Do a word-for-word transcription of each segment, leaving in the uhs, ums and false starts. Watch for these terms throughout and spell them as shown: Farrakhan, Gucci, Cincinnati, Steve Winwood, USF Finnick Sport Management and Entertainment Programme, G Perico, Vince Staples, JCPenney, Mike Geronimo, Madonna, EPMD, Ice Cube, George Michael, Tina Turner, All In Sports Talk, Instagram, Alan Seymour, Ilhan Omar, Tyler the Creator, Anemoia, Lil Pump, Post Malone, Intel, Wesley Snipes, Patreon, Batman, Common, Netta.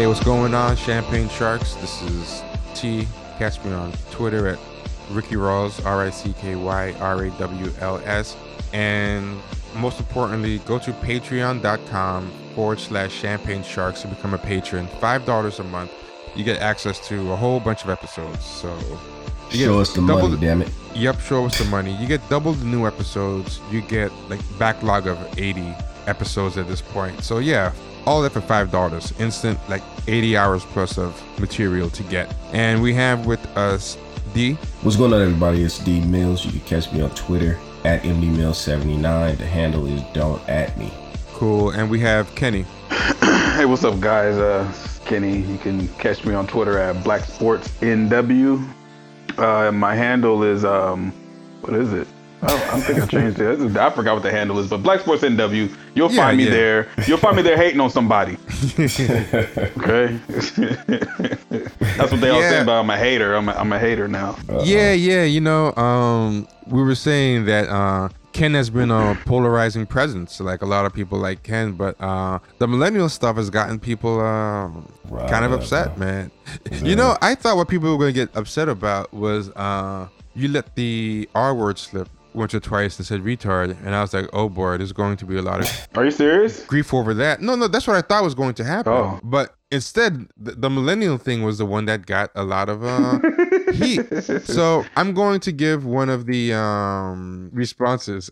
Hey, what's going on, Champagne Sharks? This is T. Catch me on Twitter at Ricky Rawls, R I C K Y R A W L S. And most importantly, go to patreon.com forward slash Champagne Sharks to become a patron. five dollars a month. You get access to a whole bunch of episodes. So show us the money, damn it. Yep, show us the money. You get double the new episodes. You get like backlog of eighty episodes at this point. So yeah, all that for five dollars. Instant, like eighty hours plus of material to get. And we have with us D. What's going on, everybody? It's D Mills. You can catch me on Twitter at M D Mills seventy-nine. The handle is don't at me. Cool. And we have Kenny. Hey, what's up, guys? Uh, Kenny. You can catch me on Twitter at Black Sports N W. Uh, my handle is, um, what is it? I don't, I don't think I changed it. I forgot what the handle is, but Black Sports N W. You'll yeah, find me yeah. there. You'll find me there hating on somebody. Okay? That's what they all yeah. say about I'm a hater. I'm a, I'm a hater now. Uh-oh. Yeah, yeah. You know, um, we were saying that uh, Ken has been a polarizing presence. Like, a lot of people like Ken, but uh, the millennial stuff has gotten people uh, right, kind of upset, man. Yeah. You know, I thought what people were going to get upset about was uh, you let the R word slip once or twice and said retard, and I was like, oh boy, there's going to be a lot of are you serious grief over that. No no that's what I thought was going to happen. Oh. But instead the, the millennial thing was the one that got a lot of uh heat. So I'm going to give one of the um responses.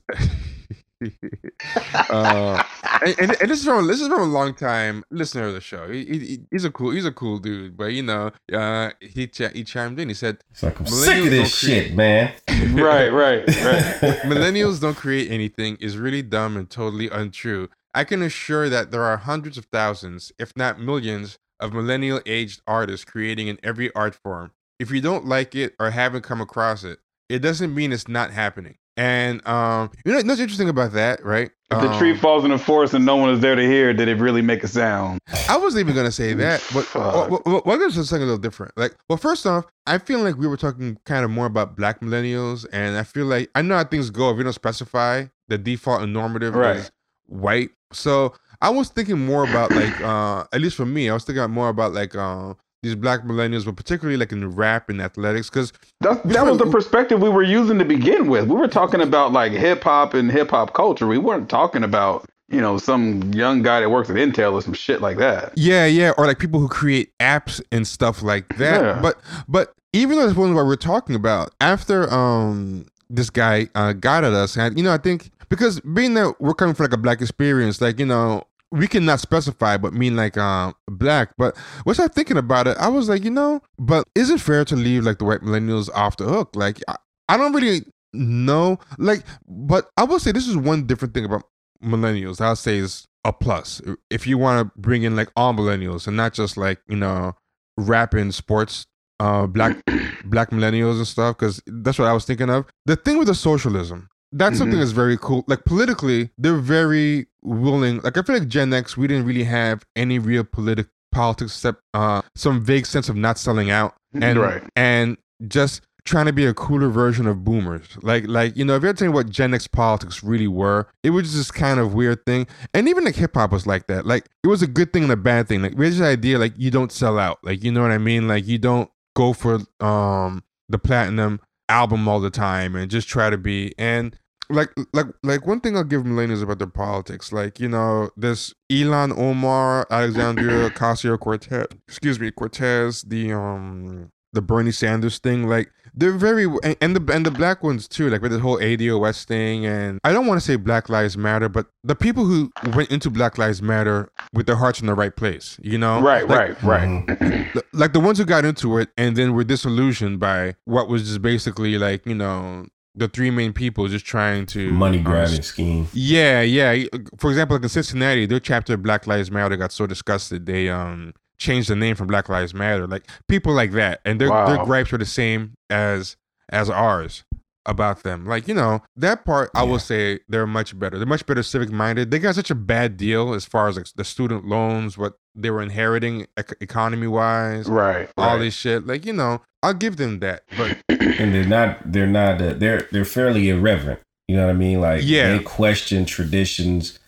uh, and, and, and this is from this is from a long time listener of the show. He, he, he's a cool he's a cool dude, but you know, uh, he ch- he chimed in. He said, it's like, "I'm sick of this create- shit, man." right, right, right. Millennials don't create anything is really dumb and totally untrue. I can assure that there are hundreds of thousands, if not millions, of millennial-aged artists creating in every art form. If you don't like it or haven't come across it, it doesn't mean it's not happening. And um, you know what's interesting about that, right? If the um, tree falls in the forest and no one is there to hear, did it really make a sound? I wasn't even gonna say that, but well, well, well, there's something a little different. Like, well, first off, I feel like we were talking kind of more about Black millennials, and I feel like I know how things go if you don't specify the default and normative right. is white. So I was thinking more about like, uh, at least for me, I was thinking more about like. Uh, These Black millennials, but particularly like in rap and athletics, because that, that was the perspective we were using to begin with. We were talking about like hip hop and hip hop culture. We weren't talking about, you know, some young guy that works at Intel or some shit like that. Yeah, yeah, or like people who create apps and stuff like that. Yeah. But but even though that's one of what we're talking about, after um this guy uh, got at us, and you know, I think because being that we're coming from like a Black experience, like you know. We cannot specify, but mean like um Black. But once I'm thinking about it, I was like, you know, but is it fair to leave like the white millennials off the hook? Like, I, I don't really know. Like, but I will say this is one different thing about millennials. I'll say is a plus if you want to bring in like all millennials and not just like you know rap and sports, uh, black black millennials and stuff. Because that's what I was thinking of. The thing with the socialism. That's mm-hmm. something that's very cool. Like politically, they're very willing. Like I feel like Gen X, we didn't really have any real politic politics except uh, some vague sense of not selling out and right. and just trying to be a cooler version of boomers. Like like you know, if you're telling what Gen X politics really were, it was just this kind of weird thing. And even like hip hop was like that. Like it was a good thing and a bad thing. Like we had this idea like you don't sell out. Like you know what I mean? Like you don't go for um the platinum album all the time and just try to be and like like like one thing I'll give millennials about their politics, like you know this Ilhan Omar, Alexandria Ocasio-Cortez, excuse me, Cortez, the um the Bernie Sanders thing, like they're very and, and the and the black ones too, like with the whole A D O S thing, and I don't want to say Black Lives Matter, but the people who went into Black Lives Matter with their hearts in the right place, you know, right, like, right, right, like the ones who got into it and then were disillusioned by what was just basically like you know. The three main people just trying to money grabbing uh, scheme. Yeah, yeah. For example, like in Cincinnati, their chapter of Black Lives Matter got so disgusted they um changed the name from Black Lives Matter. Like people like that, and their wow. their gripes were the same as as ours about them. Like you know that part, yeah. I will say they're much better. They're much better civic minded. They got such a bad deal as far as like the student loans, what they were inheriting ec- economy wise, right? All right. this shit. Like you know. I'll give them that, but and they're not they're not uh, they're they're fairly irreverent. You know what I mean? Like yeah. they question traditions.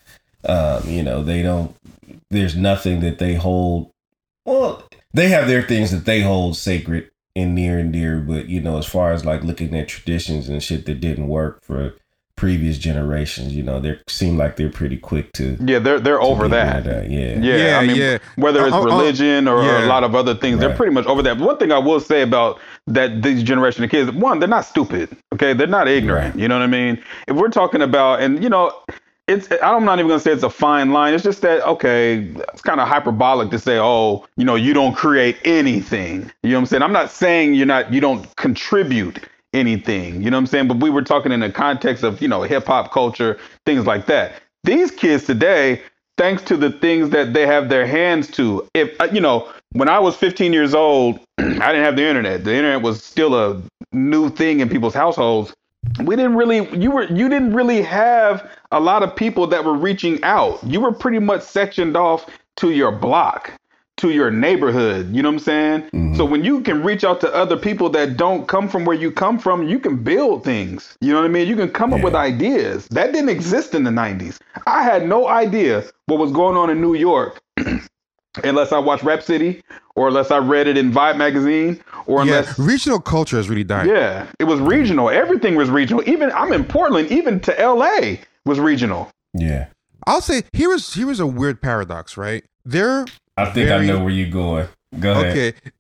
Um, you know, they don't. There's nothing that they hold Well, they have their things that they hold sacred and near and dear, but you know, as far as like looking at traditions and shit that didn't work for previous generations, you know, they seem like they're pretty quick to yeah, they're they're over that. that. Yeah. yeah, yeah, I mean, yeah. whether it's religion or yeah. a lot of other things, right. they're pretty much over that. But one thing I will say about that, these generation of kids, one, they're not stupid, okay, they're not ignorant. Right. You know what I mean? If we're talking about, and you know, it's I'm not even gonna say it's a fine line. It's just that okay, it's kind of hyperbolic to say, oh, you know, you don't create anything. You know what I'm saying? I'm not saying you're not, you don't contribute anything, you know what I'm saying? But we were talking in the context of, you know, hip hop culture, things like that. These kids today, thanks to the things that they have their hands to, if, you know, when I was fifteen years old, I didn't have the internet. The internet was still a new thing in people's households. We didn't really, you were, you didn't really have a lot of people that were reaching out. You were pretty much sectioned off to your block, to your neighborhood, you know what I'm saying? Mm-hmm. So when you can reach out to other people that don't come from where you come from, you can build things. You know what I mean? You can come yeah. up with ideas that didn't exist in the nineties. I had no idea what was going on in New York unless I watched Rap City or unless I read it in Vibe magazine or unless yeah, regional culture is really dying. Yeah, it was regional. Everything was regional. Even I'm in Portland, even to L A was regional. Yeah. I'll say here is here is a weird paradox, right? There I think very, I know where you're going. Go ahead.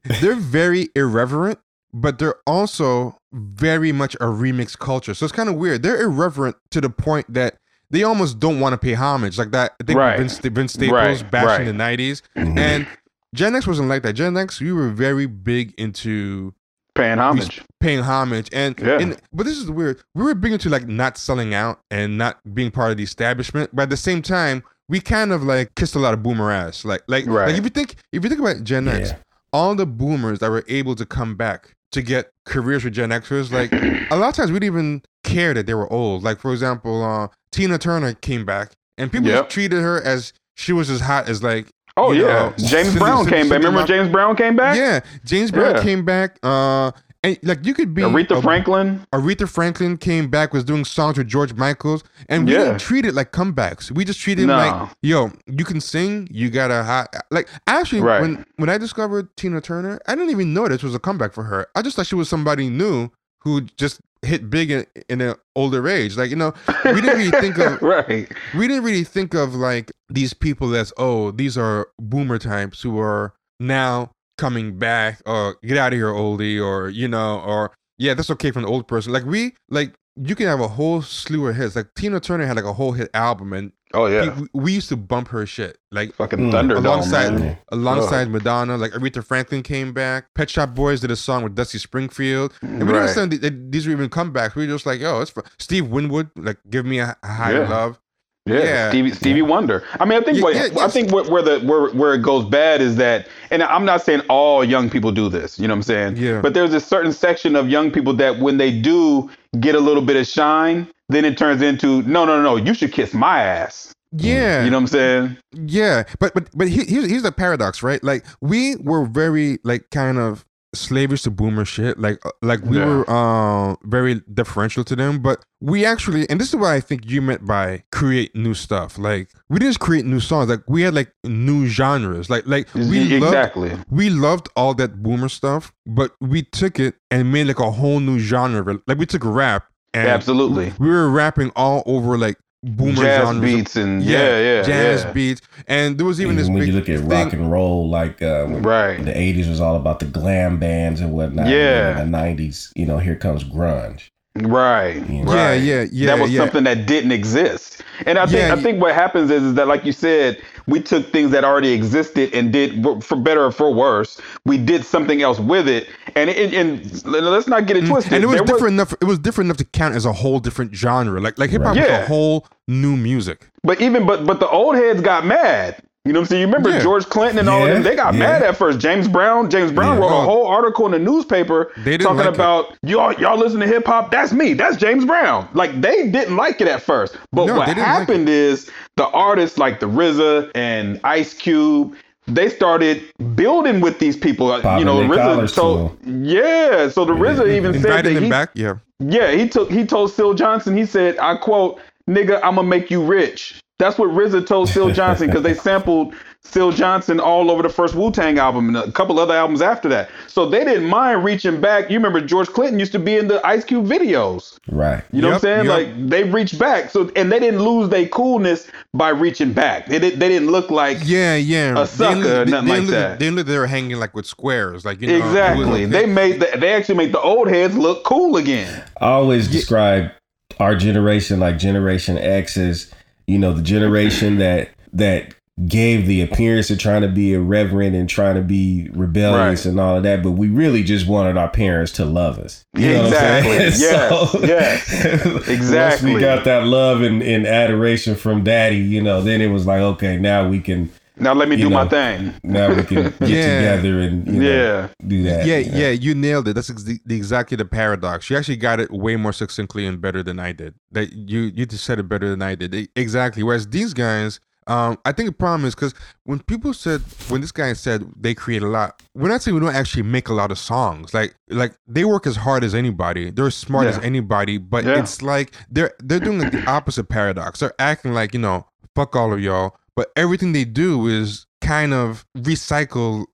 Okay. They're very irreverent, but they're also very much a remix culture. So it's kind of weird. They're irreverent to the point that they almost don't want to pay homage. Like that, I think right. Vince, Vince Staples right. back right. in the nineties. Mm-hmm. And Gen X wasn't like that. Gen X, we were very big into paying homage. Paying homage. And, yeah. and but this is weird. We were big into like not selling out and not being part of the establishment. But at the same time, we kind of like kissed a lot of boomer ass. Like, like, right. like if you think, if you think about Gen X, yeah. all the boomers that were able to come back to get careers with Gen Xers, like a lot of times we didn't even care that they were old. Like for example, uh, Tina Turner came back and people yep. just treated her as she was as hot as like. Oh yeah, know, James Brown came back. Remember James Brown came back? Yeah, James Brown yeah. came back. Uh, And like you could be Aretha a, Franklin. Aretha Franklin came back, was doing songs with George Michaels, and we yeah. didn't treat it like comebacks. We just treated no. it like, yo, you can sing, you got a hot like. Actually, right. when when I discovered Tina Turner, I didn't even know this was a comeback for her. I just thought she was somebody new who just hit big in, in an older age. Like you know, we didn't really think of right. We didn't really think of like these people as oh, these are boomer types who are now coming back or get out of here oldie or you know or yeah that's okay from the old person. Like we like you can have a whole slew of hits. Like Tina Turner had like a whole hit album and oh yeah we, we used to bump her shit like fucking mm, Thunderdome alongside man. alongside oh. Madonna. Like Aretha Franklin came back. Pet Shop Boys did a song with Dusty Springfield and we right. didn't understand that these were even comebacks. We were just like yo it's for Steve Winwood like give me a higher yeah. love. Yeah, yeah, Stevie Stevie yeah. Wonder. I mean, I think yeah, what, yeah, yeah. I think where, where the where where it goes bad is that, and I'm not saying all young people do this. You know what I'm saying? Yeah. But there's a certain section of young people that when they do get a little bit of shine, then it turns into no, no, no, no. You should kiss my ass. Yeah. You know what I'm saying? Yeah. But but but here's here's the paradox, right? Like we were very like kind of slavish to boomer shit. Like like we yeah. were uh, very deferential to them, but we actually, and this is what I think you meant by create new stuff. Like we didn't just create new songs. Like we had like new genres. Like like we exactly loved, we loved all that boomer stuff, but we took it and made like a whole new genre. Like we took rap and yeah, absolutely we were rapping all over like boomer jazz genres. beats and yeah, yeah, yeah jazz yeah. beats, and there was even, even this. When big you look at thing. rock and roll, like uh, right, the eighties was all about the glam bands and whatnot. Yeah, and in the nineties, you know, here comes grunge. Right, you know? right, yeah, yeah, yeah. That was yeah. something that didn't exist, and I think yeah, I think what happens is, is that, like you said, we took things that already existed and did, for better or for worse, we did something else with it. And it, and let's not get it twisted. And it was there different was, enough. It was different enough to count as a whole different genre. Like like hip hop right. yeah. was a whole new music. But even but but the old heads got mad. You know what I'm saying? You remember yeah. George Clinton and yeah. all of them? They got yeah. mad at first. James Brown, James Brown yeah. wrote a whole article in the newspaper talking like about it. y'all y'all listen to hip hop. That's me. That's James Brown. Like they didn't like it at first. But no, what happened like is the artists like the R Z A and Ice Cube, they started building with these people. Bob you know, R Z A. So yeah, so the yeah. R Z A even Invited said that them he, back. Yeah. yeah, he took he told Syl Johnson. He said, I quote, "Nigga, I'm gonna make you rich." That's what R Z A told Syl Johnson because they sampled Syl Johnson all over the first Wu-Tang album and a couple other albums after that. So they didn't mind reaching back. You remember George Clinton used to be in the Ice Cube videos. Right. You know yep, what I'm saying? Yep. Like they reached back. So and they didn't lose their coolness by reaching back. They, did, they didn't look like yeah, yeah. a sucker they, or nothing they, they like look, that. They didn't look they were hanging like with squares. Like you know, exactly. Like they made the, they actually made the old heads look cool again. I always yeah. describe our generation like Generation X as, you know, the generation that that gave the appearance of trying to be irreverent and trying to be rebellious right. and all of that, but we really just wanted our parents to love us. You know exactly. Yes. So, yes. Exactly. Once we got that love and, and adoration from daddy, you know, then it was like, okay, now we can Now let me do know, my thing. Now we can get yeah. together and you know, yeah. do that. Yeah, you know? yeah, you nailed it. That's ex- the, exactly the paradox. You actually got it way more succinctly and better than I did. That you you just said it better than I did. They, exactly. Whereas these guys, um, I think the problem is because when people said when this guy said they create a lot, we're not saying we don't actually make a lot of songs. Like like they work as hard as anybody. They're as smart yeah. as anybody. But yeah. it's like they're they're doing like the opposite paradox. They're acting like, you know, fuck all of y'all. But everything they do is kind of recycle.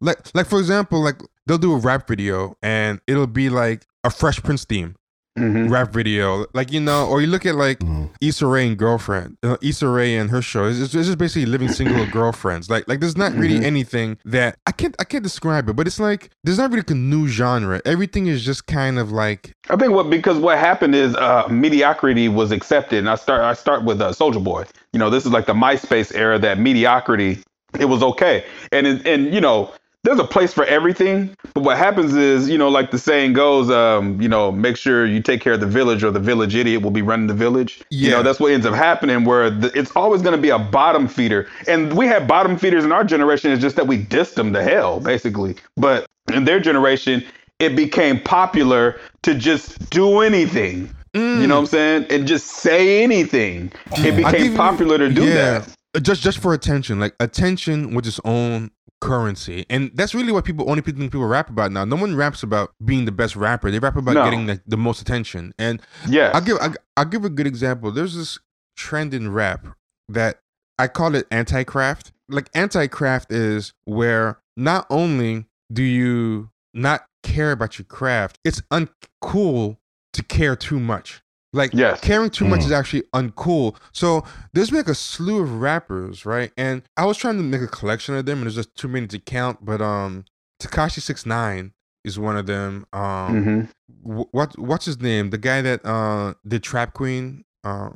Like, like for example, like they'll do a rap video and it'll be like a Fresh Prince theme mm-hmm. rap video. Like, you know, or you look at like mm-hmm. Issa Rae and Girlfriend, uh, Issa Rae and her show. It's just, it's just basically living single girlfriends. Like, like there's not really mm-hmm. anything that I can't, I can't describe it, but it's like, there's not really a new genre. Everything is just kind of like, I think what, because what happened is uh, mediocrity was accepted. And I start, I start with uh, Soulja Boy. You know, this is like the MySpace era, that mediocrity, it was okay. And, and you know, there's a place for everything. But what happens is, you know, like the saying goes, um, you know, make sure you take care of the village or the village idiot will be running the village. Yeah. You know, that's what ends up happening where the, it's always going to be a bottom feeder. And we had bottom feeders in our generation. It's just that we dissed them to hell, basically. But in their generation, it became popular to just do anything. Mm. You know what I'm saying? And just say anything. It became popular to do yeah, that. Just just for attention. Like attention with its own currency. And that's really what people only people, people rap about now. No one raps about being the best rapper. They rap about no. getting the, the most attention. And yes. I'll give I'll, I'll give a good example. There's this trend in rap that I call it anti-craft. Like anti-craft is where not only do you not care about your craft, it's uncool to care too much. Like yes. caring too much mm. is actually uncool. So there's like a slew of rappers, right? And I was trying to make a collection of them, and there's just too many to count. But um, Tekashi six nine is one of them. Um, mm-hmm. w- what what's his name? The guy that uh did Trap Queen. Uh,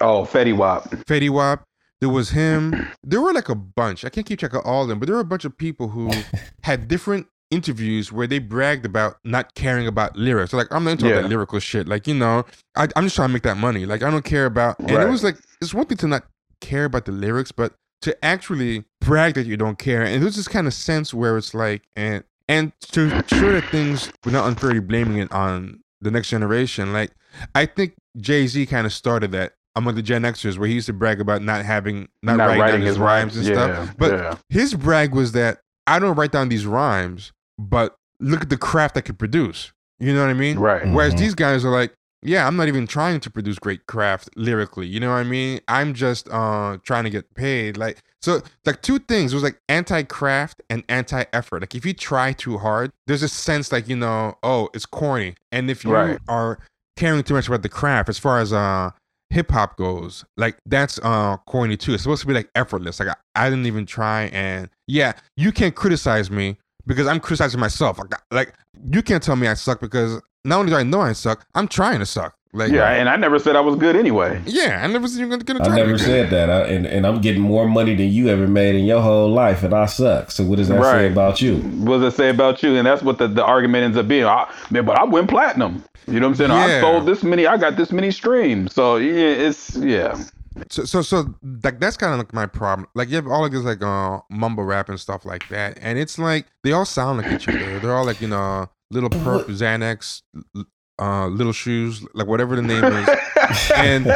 oh, Fetty Wap. Fetty Wap. There was him. There were like a bunch. I can't keep track of all of them, but there were a bunch of people who had different interviews where they bragged about not caring about lyrics. So like, I'm not into yeah. that lyrical shit. Like, you know, I, I'm just trying to make that money. Like, I don't care about. And right. it was like, it's one thing to not care about the lyrics, but to actually brag that you don't care. And there's this kind of sense where it's like, and and to ensure that things without unfairly blaming it on the next generation. Like, I think Jay-Z kind of started that among the Gen Xers, where he used to brag about not having not, not writing, writing his rhymes, rhymes and yeah, stuff. But yeah. his brag was that I don't write down these rhymes, but look at the craft I could produce. You know what I mean? Right. Mm-hmm. Whereas these guys are like, yeah, I'm not even trying to produce great craft lyrically. You know what I mean? I'm just uh, trying to get paid. Like, so like two things. It was like anti-craft and anti-effort. Like if you try too hard, there's a sense like, you know, oh, it's corny. And if you right. are caring too much about the craft, as far as uh, hip hop goes, like that's uh, corny too. It's supposed to be like effortless. Like I, I didn't even try. And yeah, you can't criticize me because I'm criticizing myself. Like, like, you can't tell me I suck because not only do I know I suck, I'm trying to suck. Like, yeah, and I never said I was good anyway. Yeah, I never said you were going to try. I never said that. I, and, and I'm getting more money than you ever made in your whole life, and I suck. So what does that right. say about you? What does it say about you? And that's what the, the argument ends up being. I, man, but I went platinum. You know what I'm saying? Yeah. I sold this many. I got this many streams. So yeah, it's, yeah. So, so, so like that's kind of like my problem. Like you have all of this like uh, mumble rap and stuff like that, and it's like they all sound like each other. They're all like, you know, Little Perp, Xanax, uh, Little Shoes, like whatever the name is, and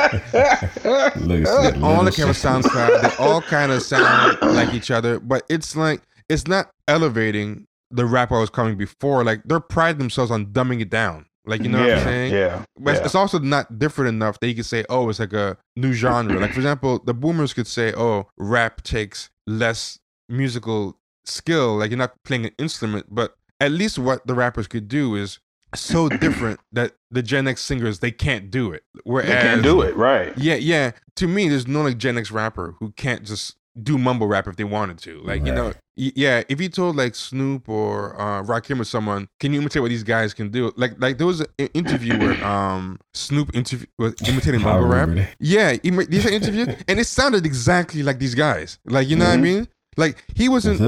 Listen, all the camera sounds cloud. They all kind of sound like each other, but it's like it's not elevating the rap I was coming before. Like they're priding themselves on dumbing it down. Like, you know yeah, what I'm saying? Yeah. But yeah. it's also not different enough that you could say, oh, it's like a new genre. Like, for example, the boomers could say, oh, rap takes less musical skill. Like, you're not playing an instrument. But at least what the rappers could do is so different that the Gen X singers, they can't do it. Whereas, they can't do it, right. Yeah, yeah. To me, there's no like Gen X rapper who can't just do mumble rap if they wanted to. Like, right. you know, yeah, if you told like Snoop or uh, Rakim or someone, can you imitate what these guys can do? Like, like there was an interview where um, Snoop interview was imitating mumble rap. That. Yeah, imi- these are interviews, and it sounded exactly like these guys. Like, you know mm-hmm. what I mean? Like, he wasn't.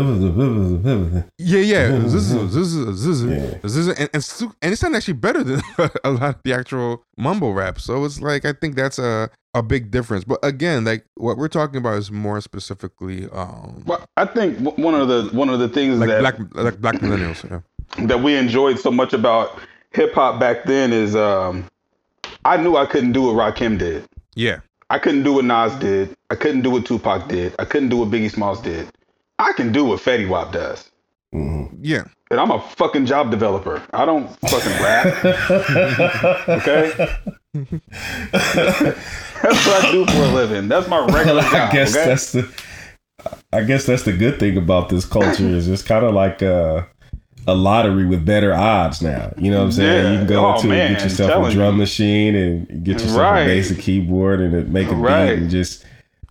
yeah, yeah. yeah. And, and, Snoop, and it sounded actually better than a lot of the actual mumble rap. So it's like, I think that's a. a big difference. But again, like what we're talking about is more specifically um well, I think one of the one of the things like that black like black millennials yeah. that we enjoyed so much about hip hop back then is um I knew I couldn't do what Rakim did. Yeah. I couldn't do what Nas did. I couldn't do what Tupac did. I couldn't do what Biggie Smalls did. I can do what Fetty Wap does. Mm-hmm. Yeah. And I'm a fucking job developer. I don't fucking rap. Okay? That's what I do for a living. That's my regular job. I guess okay? that's the I guess that's the good thing about this culture is it's kind of like a, a lottery with better odds now. You know what I'm saying? Yeah. You can go oh, to man, and get yourself a drum you. machine and get yourself right. a basic keyboard and make a right. beat and just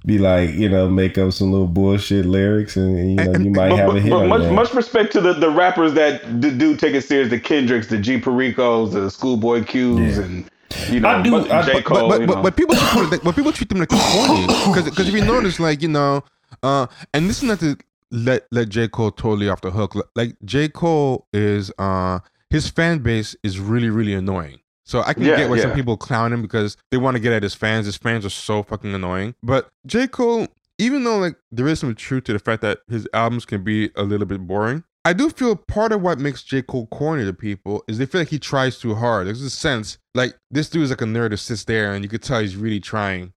be like, you know, make up some little bullshit lyrics and, and you know, and, you might but, have a hit but on much, that. Much respect to the, the rappers that d- do take it serious, the Kendricks, the G Pericos, the Schoolboy Q's, yeah. and, you know, I do, but, I, J. Cole. But, but, you know. but, but, people treat, like, but people treat them like corny. Because if you notice, like, you know, uh, and this is not to let, let J. Cole totally off the hook. Like, J. Cole is, uh, his fan base is really, really annoying. So I can yeah, get why yeah. some people clown him because they want to get at his fans. His fans are so fucking annoying. But J. Cole, even though like there is some truth to the fact that his albums can be a little bit boring, I do feel part of what makes J. Cole corny to people is they feel like he tries too hard. There's a sense like this dude is like a nerd who sits there and you could tell he's really trying.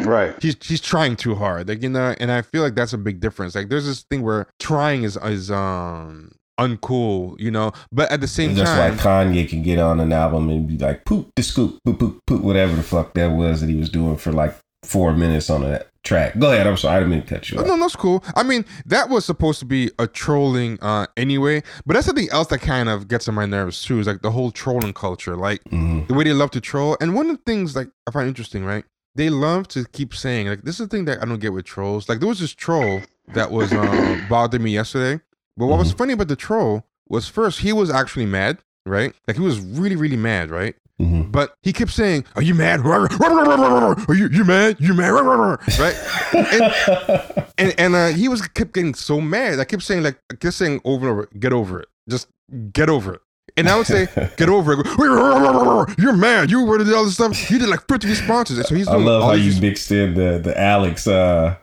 Right. He's he's trying too hard. Like, you know, and I feel like that's a big difference. Like there's this thing where trying is is um uncool, you know, but at the same just time, just like Kanye can get on an album and be like, poop the scoop, poop, poop, poop, whatever the fuck that was that he was doing for like four minutes on that track. Go ahead. I'm sorry. I didn't mean to cut you off. No, that's cool. I mean, that was supposed to be a trolling uh, anyway, but that's something else that kind of gets on my nerves too, is like the whole trolling culture, like mm-hmm. the way they love to troll. And one of the things like I find interesting, right? They love to keep saying like, this is the thing that I don't get with trolls. Like there was this troll that was uh, bothering me yesterday. But what was funny about the troll was first, he was actually mad, right? Like he was really, really mad, right? Mm-hmm. But he kept saying, are you mad? Are you, you mad? You mad? Right? and and, and uh, he was kept getting so mad. I kept saying like, I kept saying over and over, get over it. Just get over it. And I would say, get over it. You're mad. You were doing all this stuff. You did like fifty responses. So he's doing I love all how you mixed in the, the Alex... Uh...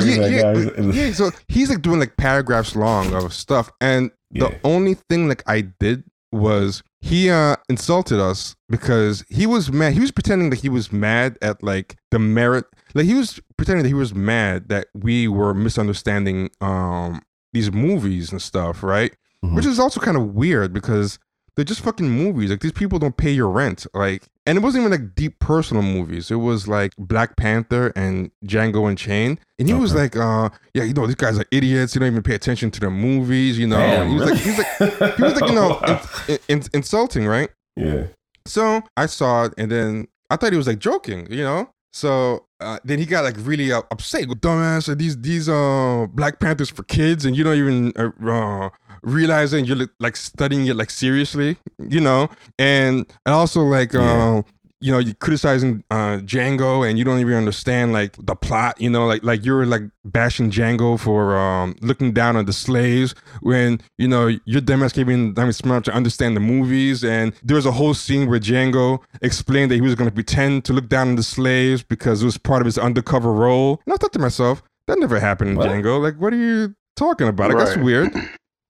Yeah, yeah, yeah, so he's like doing like paragraphs long of stuff, and yeah. the only thing like I did was he uh insulted us because he was mad. He was pretending that he was mad at like the merit, like he was pretending that he was mad that we were misunderstanding um these movies and stuff, right? Mm-hmm. Which is also kind of weird because they're just fucking movies. Like these people don't pay your rent. Like, and it wasn't even like deep personal movies. It was like Black Panther and Django Unchained. And he okay. was like, uh, yeah, you know, these guys are idiots. You don't even pay attention to their movies. You know, Damn, he, was really? like, he was like, he was like, you know, wow. in, in, in, insulting, right? Yeah. So I saw it, and then I thought he was like joking, you know. So uh, then he got like really uh, upset. Dumbass, are these these uh Black Panthers for kids, and you don't even. Uh, uh, realizing you're like studying it like seriously, you know, and and also like yeah. uh you know, you're criticizing uh Django and you don't even understand like the plot, you know, like like you're like bashing Django for um looking down on the slaves when, you know, your dumbass can't even smart to understand the movies. And there was a whole scene where Django explained that he was going to pretend to look down on the slaves because it was part of his undercover role, and I thought to myself, that never happened in what? Django. Like, what are you talking about? Like, right. That's weird.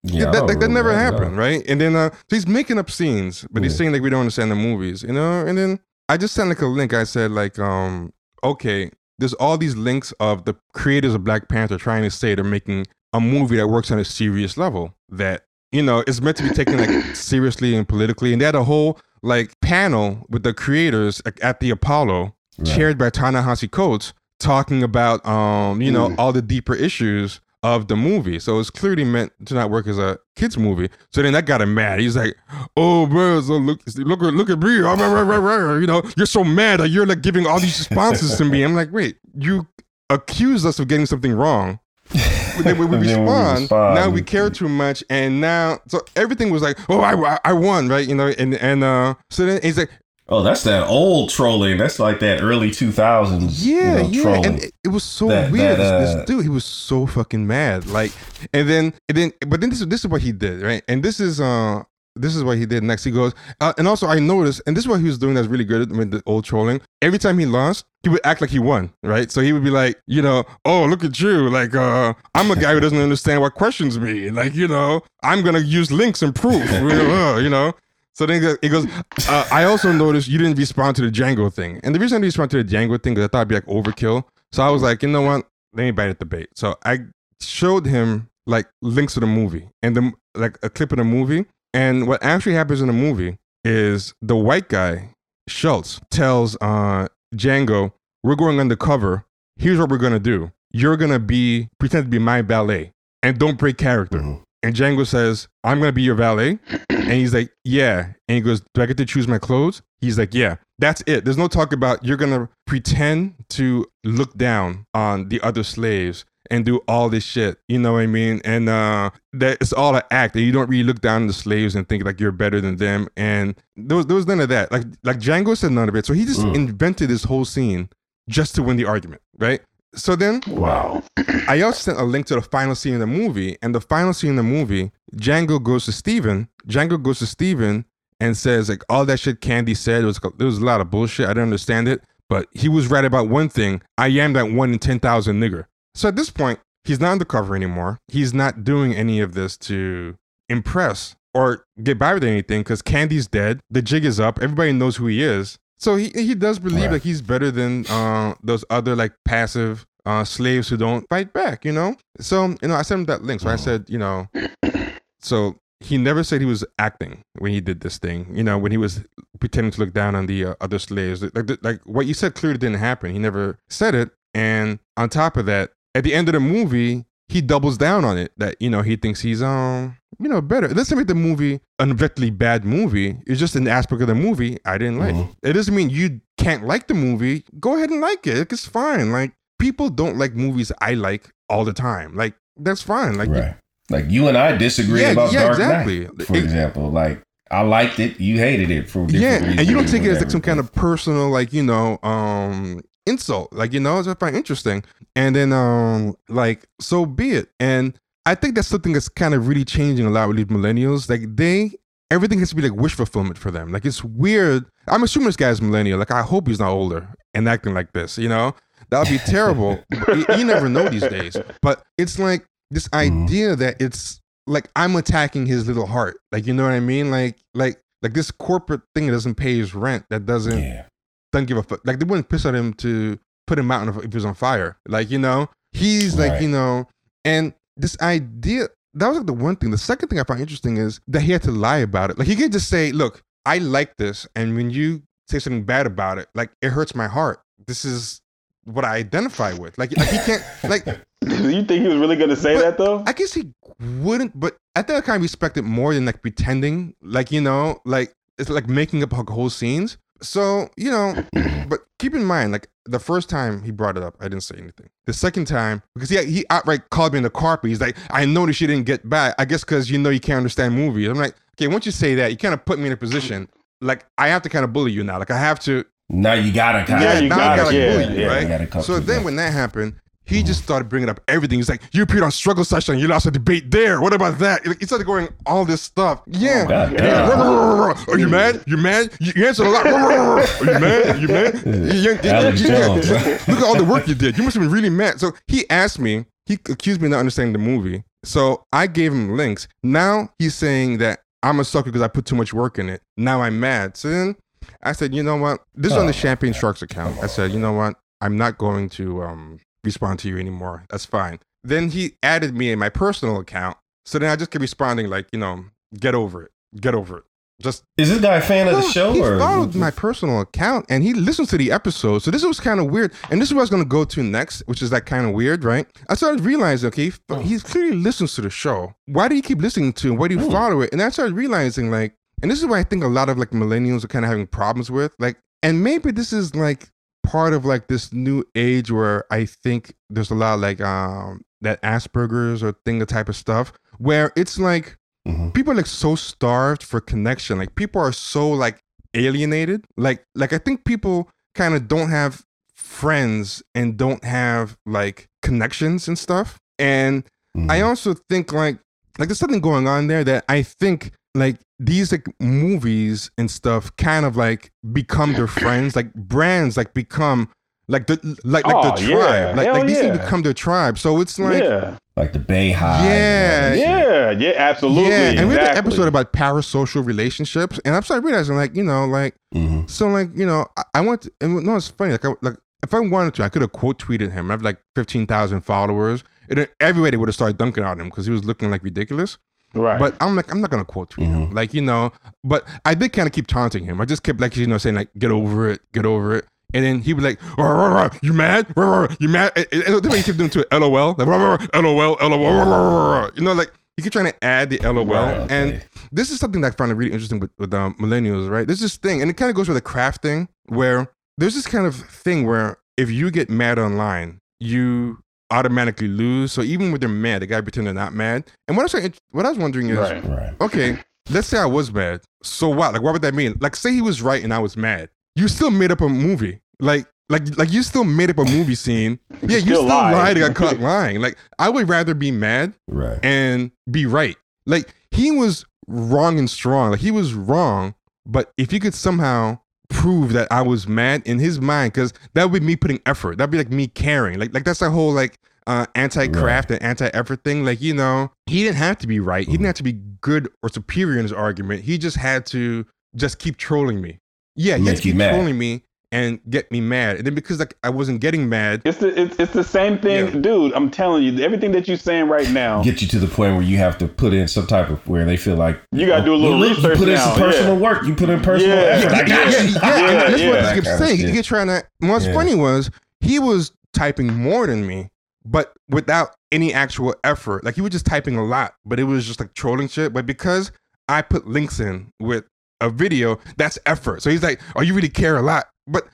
Yeah, yeah, that, like, that never that happened, right? And then uh, so he's making up scenes, but yeah. he's saying like we don't understand the movies, you know. And then I just sent like a link. I said like, um, okay, there's all these links of the creators of Black Panther trying to say they're making a movie that works on a serious level that, you know, is meant to be taken like seriously and politically. And they had a whole like panel with the creators at the Apollo, right, chaired by Ta-Nehisi Coates, talking about um, you know, mm. all the deeper issues of the movie. So it's clearly meant to not work as a kids movie. So then that got him mad. He's like, "Oh, bro, so look, look, look at me! You know, you're so mad that you're like giving all these responses to me." I'm like, "Wait, you accused us of getting something wrong." Then we, we respond, respond. Now we care too much, and now so everything was like, "Oh, I, I won," right? You know, and and uh, so then he's like, "Oh, that's that old trolling. That's like that early two thousands. Yeah, you know, yeah. Trolling. And it, it was so that, weird. That, uh, this, this dude, he was so fucking mad. Like, and then, and then, but then this is this is what he did, right? And this is uh, this is what he did next. He goes, uh, and also I noticed, and this is what he was doing that's really good with the old trolling. Every time he lost, he would act like he won, right? So he would be like, you know, "Oh, look at you. Like, uh, I'm a guy who doesn't understand what questions mean. Like, you know, I'm gonna use links and proof, you know." So then it goes, uh, I also noticed you didn't respond to the Django thing. And the reason I didn't respond to the Django thing, because I thought it'd be like overkill. So I was like, you know what? Let me bite at the bait. So I showed him like links to the movie and the, like a clip of the movie. And what actually happens in the movie is the white guy, Schultz, tells uh, Django, "We're going undercover. Here's what we're going to do. You're going to be, pretend to be my valet and don't break character." Mm-hmm. And Django says, "I'm going to be your valet." And he's like, "Yeah." And he goes, "Do I get to choose my clothes?" He's like, "Yeah." That's it. There's no talk about you're going to pretend to look down on the other slaves and do all this shit. You know what I mean? And uh, that it's all an act. That you don't really look down on the slaves and think like you're better than them. And there was, there was none of that. Like, like Django said none of it. So he just mm. invented this whole scene just to win the argument, right? So then, wow. I also sent a link to the final scene in the movie. And the final scene in the movie, Django goes to Steven. Django goes to Steven and says, like, all that shit Candy said, it was, it was a lot of bullshit. I didn't understand it. But he was right about one thing. I am that one in ten thousand nigger. So at this point, he's not undercover anymore. He's not doing any of this to impress or get by with anything because Candy's dead. The jig is up. Everybody knows who he is. So he, he does believe that right. like, he's better than uh, those other like passive uh, slaves who don't fight back, you know? So, you know, I sent him that link. So oh. I said, you know, so he never said he was acting when he did this thing, you know, when he was pretending to look down on the uh, other slaves. Like, the, like what you said clearly didn't happen. He never said it. And on top of that, at the end of the movie, he doubles down on it that, you know, he thinks he's, um, you know, better. It doesn't make the movie an objectively bad movie. It's just an aspect of the movie I didn't like. Mm-hmm. It doesn't mean you can't like the movie. Go ahead and like it. It's fine. Like, people don't like movies I like all the time. Like, that's fine. Like, right. Like you and I disagree yeah, about yeah, Dark exactly. Knight, for it, example. Like, I liked it. You hated it for different yeah, reasons. And you don't take it as like some kind of personal, like, you know, um... insult, like, you know, it's I find interesting. And then um like, so be it. And I think that's something that's kind of really changing a lot with these millennials. Like, they everything has to be like wish fulfillment for them. Like, it's weird. I'm assuming this guy's millennial. Like, I hope he's not older and acting like this, you know? That would be terrible. you, you never know these days. But it's like this idea mm. that it's like I'm attacking his little heart. Like, you know what I mean? Like like like this corporate thing that doesn't pay his rent, that doesn't yeah. doesn't give a fuck. Like, they wouldn't piss on him to put him out if he was on fire. Like, you know, he's like, right. you know, and this idea, that was like the one thing. The second thing I found interesting is that he had to lie about it. Like, he could just say, "Look, I like this. And when you say something bad about it, like, it hurts my heart. This is what I identify with." Like, like he can't, like. Do you think he was really going to say that though? I guess he wouldn't, but I think I kind of respect it more than like pretending, like, you know, like it's like making up whole scenes. So, you know, but keep in mind, like, the first time he brought it up, I didn't say anything. The second time, because he he outright called me in the carpet. He's like, "I noticed you didn't get back. I guess because you know you can't understand movies." I'm like, okay, once you say that, you kind of put me in a position like I have to kind of bully you now. Like, I have to. Now you gotta kind of. Yeah, you gotta, gotta yeah, bully you, yeah, right? You gotta so then, that. When that happened, he mm-hmm. just started bringing up everything. He's like, "You appeared on Struggle Session. You lost a debate there. What about that?" He started going all this stuff. Yeah. Oh, God, yeah. God. "Are you mad? You mad? You answered a lot. Are you mad? You mad? You, you, Alex you, Jones, you, right? Look at all the work you did. You must have been really mad." So he asked me, he accused me of not understanding the movie. So I gave him links. Now he's saying that I'm a sucker because I put too much work in it. Now I'm mad. So then I said, you know what? This is oh, on the Champagne God. Sharks account. I said, you know what? I'm not going to... um. respond to you anymore. That's fine. Then he added me in my personal account. So then I just kept responding like, you know, get over it. Get over it. Just is this guy a fan no, of the show? He or? Followed my personal account and he listened to the episode. So this was kind of weird, and this is what I was going to go to next, which is like kind of weird, right? I started realizing, okay, oh. he clearly listens to the show. Why do you keep listening to him? Why do you oh. follow it? And I started realizing, like, and this is why I think a lot of like millennials are kind of having problems with, like, and maybe this is like part of like this new age where I think there's a lot of like um that Asperger's or thing the type of stuff where it's like. Mm-hmm. People are like so starved for connection. Like people are so like alienated. Like like I think people kind of don't have friends and don't have like connections and stuff. And mm-hmm. I also think like like there's something going on there that I think like these like movies and stuff kind of like become their friends. Like brands like become like the like oh, like the tribe. Yeah. Like Hell like these yeah. things become their tribe. So it's like. Yeah. Like the Bay High. Yeah. Yeah. Yeah, absolutely. Yeah. And exactly. we had an episode about parasocial relationships. And I'm started realizing, like, you know, like, mm-hmm. so, like, you know, I, I want to, and no, it's funny. Like, I, like, if I wanted to, I could have quote tweeted him. I have like fifteen thousand followers. And then everybody would have started dunking on him because he was looking like ridiculous. Right. But I'm like, I'm not going to quote tweet mm-hmm. him. Like, you know, but I did kind of keep taunting him. I just kept, like, you know, saying, like, get over it, get over it. And then he was like, rah, rah, rah, you mad? Rah, rah, you mad? And, and then he kept doing to it, LOL, like, rah, rah, LOL, LOL, rah, rah, rah. You know, like you keep trying to add the LOL. Right, okay. And this is something that I found really interesting with, with um, millennials, right? There's this thing, and it kind of goes with the craft thing, where there's this kind of thing where if you get mad online, you automatically lose. So even when they're mad, the guy pretend they're not mad. And what I was, what I was wondering is, right, right. okay, let's say I was mad. So what? Like, what would that mean? Like, say he was right and I was mad. You still made up a movie, like, like, like you still made up a movie scene. Yeah, you still, still lied. And got caught lying. Like, I would rather be mad right. and be right. Like, he was wrong and strong. Like, he was wrong. But if you could somehow prove that I was mad in his mind, because that would be me putting effort. That'd be like me caring. Like, like that's the whole like uh, anti-craft right. and anti-effort thing. Like, you know, he didn't have to be right. Mm-hmm. He didn't have to be good or superior in his argument. He just had to just keep trolling me. Yeah, he keep trolling me and get me mad. And then because like I wasn't getting mad. It's the it's, it's the same thing, yeah. dude. I'm telling you, everything that you're saying right now. Get you to the point where you have to put in some type of where they feel like you gotta oh, do a little you, research. You put in now. some personal yeah. work. You put in personal yeah. effort. Yeah, yeah, yeah, yeah. yeah. That's yeah. what I kept saying. He kept trying to. What's yeah. funny was he was typing more than me, but without any actual effort. Like he was just typing a lot, but it was just like trolling shit. But because I put links in with. A video, that's effort. So he's like, oh, you really care a lot. But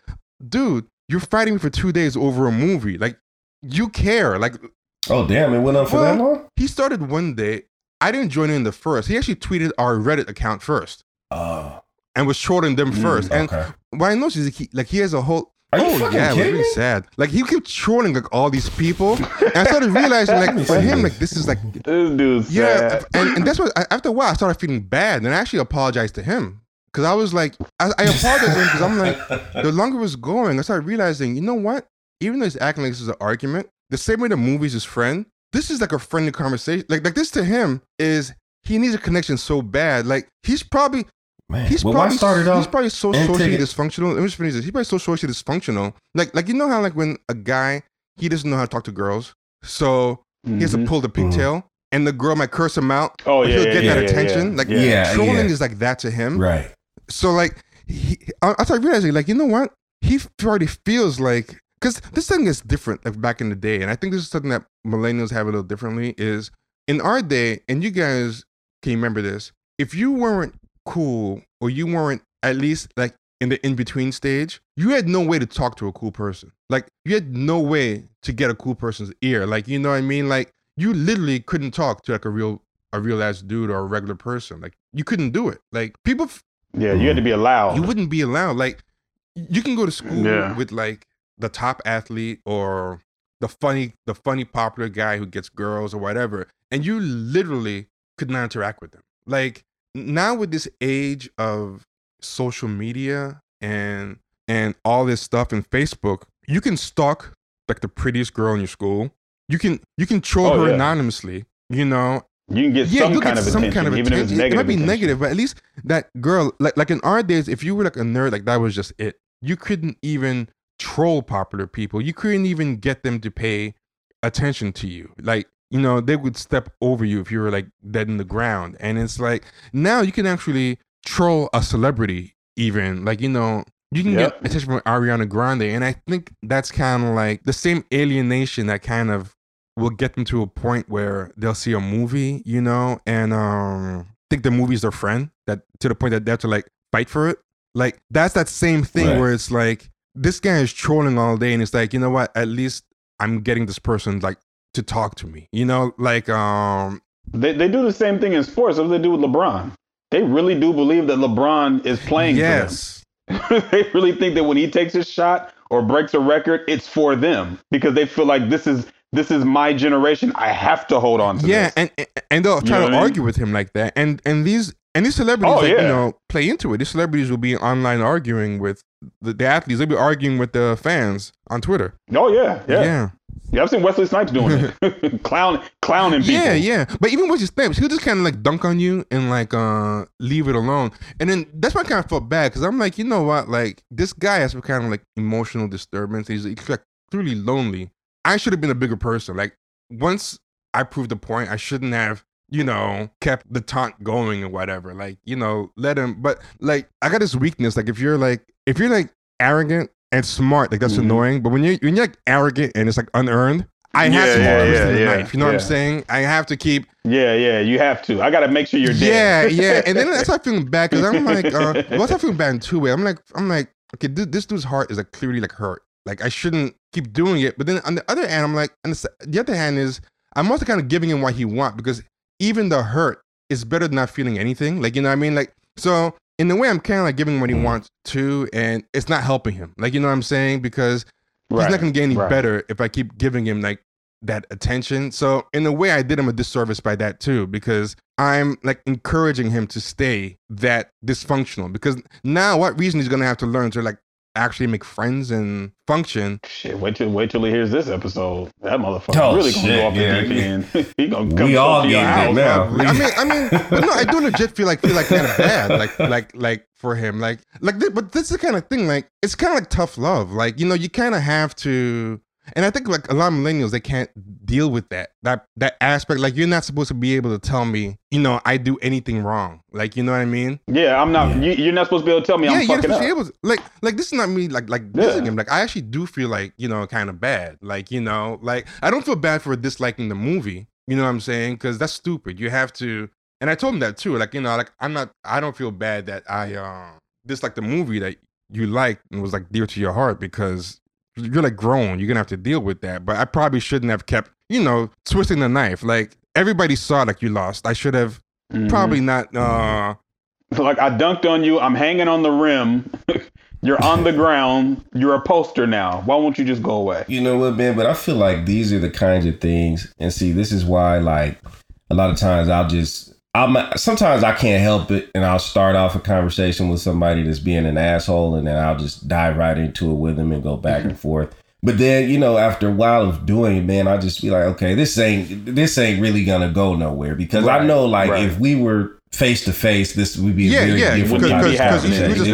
dude, you're fighting me for two days over a movie. Like, you care. Like, oh damn, it went on for well, that long? He started one day. I didn't join in the first. He actually tweeted our Reddit account first. Oh. And was trolling them mm, first. And okay. what I noticed is like he, like he has a whole Are oh you yeah, it was really sad. Like he kept trolling like all these people, and I started realizing like for him like this is like this dude's yeah, sad. and and that's what I, after a while I started feeling bad, and I actually apologized to him because I was like I, I apologized to him because I'm like the longer it was going, I started realizing you know what, even though he's acting like this is an argument, the same way the movie's his friend, this is like a friendly conversation. Like like this to him is he needs a connection so bad. Like he's probably. Man. He's, well, probably, off, he's probably so socially dysfunctional. Let me just finish this. He's probably so socially dysfunctional. Like, like you know how like when a guy, he doesn't know how to talk to girls. So mm-hmm. he has to pull the pigtail mm-hmm. and the girl might curse him out. Oh, yeah, he'll yeah, get yeah, that yeah, attention. Yeah. Like yeah, trolling yeah. is like that to him. Right. So like, he, I, I started realizing like, you know what? He already feels like, because this thing is different like back in the day. And I think this is something that millennials have a little differently is in our day, and you guys can remember this, if you weren't cool or you weren't at least like in the in-between stage, you had no way to talk to a cool person. Like you had no way to get a cool person's ear. Like, you know what I mean? Like you literally couldn't talk to like a real a real ass dude or a regular person. Like you couldn't do it. Like people f- yeah you had to be allowed. You wouldn't be allowed. Like you can go to school yeah. with like the top athlete or the funny the funny popular guy who gets girls or whatever, and you literally could not interact with them. Like now with this age of social media and and all this stuff and Facebook, you can stalk like the prettiest girl in your school. You can you can troll oh, her yeah. anonymously. You know, you can get yeah, some, kind, get of some kind of even attention. Even if it's negative, it might be attention. Negative, but at least that girl, like like in our days, if you were like a nerd, like that was just it. You couldn't even troll popular people. You couldn't even get them to pay attention to you. Like. You know, they would step over you if you were like dead in the ground. And it's like now you can actually troll a celebrity even. Like, you know, you can yep. get attention from Ariana Grande. And I think that's kind of like the same alienation that kind of will get them to a point where they'll see a movie, you know, and um, think the movie's their friend, that to the point that they have to like fight for it. Like, that's that same thing right. where it's like, this guy is trolling all day, and it's like, you know what, at least I'm getting this person like to talk to me, you know, like um, they they do the same thing in sports as they do with LeBron. They really do believe that LeBron is playing yes. for them. They really think that when he takes his shot or breaks a record, it's for them, because they feel like this is this is my generation. I have to hold on to yeah, this. Yeah, and and they'll try you know to argue mean? with him like that. And and these and these celebrities, oh, like, yeah. you know, play into it. These celebrities will be online arguing with the, the athletes. They'll be arguing with the fans on Twitter. Oh yeah, yeah, yeah. yeah I've seen Wesley Snipes doing it, clown, clowning people. Yeah, yeah. But even Wesley Snipes, he'll just kind of like dunk on you and like uh, leave it alone. And then that's why I kind of felt bad, because I'm like, you know what, like this guy has some kind of like emotional disturbance. He's, he's like truly lonely. I should have been a bigger person. Like, once I proved the point, I shouldn't have, you know, kept the taunt going or whatever. Like, you know, let him. But like, I got this weakness. Like, if you're like, if you're like arrogant and smart, like that's mm-hmm. annoying. But when you're when you're like arrogant and it's like unearned, I yeah, have to yeah, yeah, the yeah, knife. You know yeah. what I'm saying? I have to keep. Yeah, yeah, you have to. I got to make sure you're dead. Yeah, yeah. And then that's why I feel bad, because I'm like, uh, well, I feel bad in two ways. I'm like, I'm like, okay, this, this dude's heart is like clearly like hurt. Like, I shouldn't keep doing it. But then on the other hand, I'm like, and the, the other hand is, I'm also kind of giving him what he wants, because even the hurt is better than not feeling anything. Like, you know what I mean? Like, so in a way, I'm kind of like giving him what he wants too, and it's not helping him. Like, you know what I'm saying? Because right. he's not going to get any right. better if I keep giving him like that attention. So in a way, I did him a disservice by that too, because I'm like encouraging him to stay that dysfunctional, because now what reason he's going to have to learn to like actually make friends and function. Shit, wait till wait till he hears this episode. That motherfucker oh, really shit, gonna go off yeah. the deep end. He gonna come. We all get it now. I mean, I mean, but no, I do legit feel like feel like kind of bad, like like like for him, like like. But this is the kind of thing, like it's kind of like tough love, like you know, you kind of have to. And I think like a lot of millennials, they can't deal with that that that aspect. Like, you're not supposed to be able to tell me, you know, I do anything wrong. Like, you know what I mean? Yeah, I'm not. Yeah. You, you're not supposed to be able to tell me yeah, I'm fucking up. Yeah, you're supposed to be able to, like like this is not me like like yeah. dissing him. Like, I actually do feel like, you know, kind of bad. Like, you know, like I don't feel bad for disliking the movie. You know what I'm saying? Because that's stupid. You have to. And I told him that too. Like, you know, like I'm not. I don't feel bad that I uh, dislike the movie that you liked and was like dear to your heart, because you're like grown, you're gonna have to deal with that. But I probably shouldn't have kept, you know, twisting the knife. Like, everybody saw like you lost. I should have mm-hmm. probably not uh like, I dunked on you, I'm hanging on the rim. You're on the ground, you're a poster now. Why won't you just go away? You know what, man, but I feel like these are the kinds of things, and see, this is why, like, a lot of times I'll just I'm sometimes I can't help it, and I'll start off a conversation with somebody that's being an asshole, and then I'll just dive right into it with them and go back and forth. But then, you know, after a while of doing it, man, I just be like, okay, this ain't this ain't really gonna go nowhere, because right, I know, like, right. if we were face to face, this would be a yeah, very yeah, different conversation.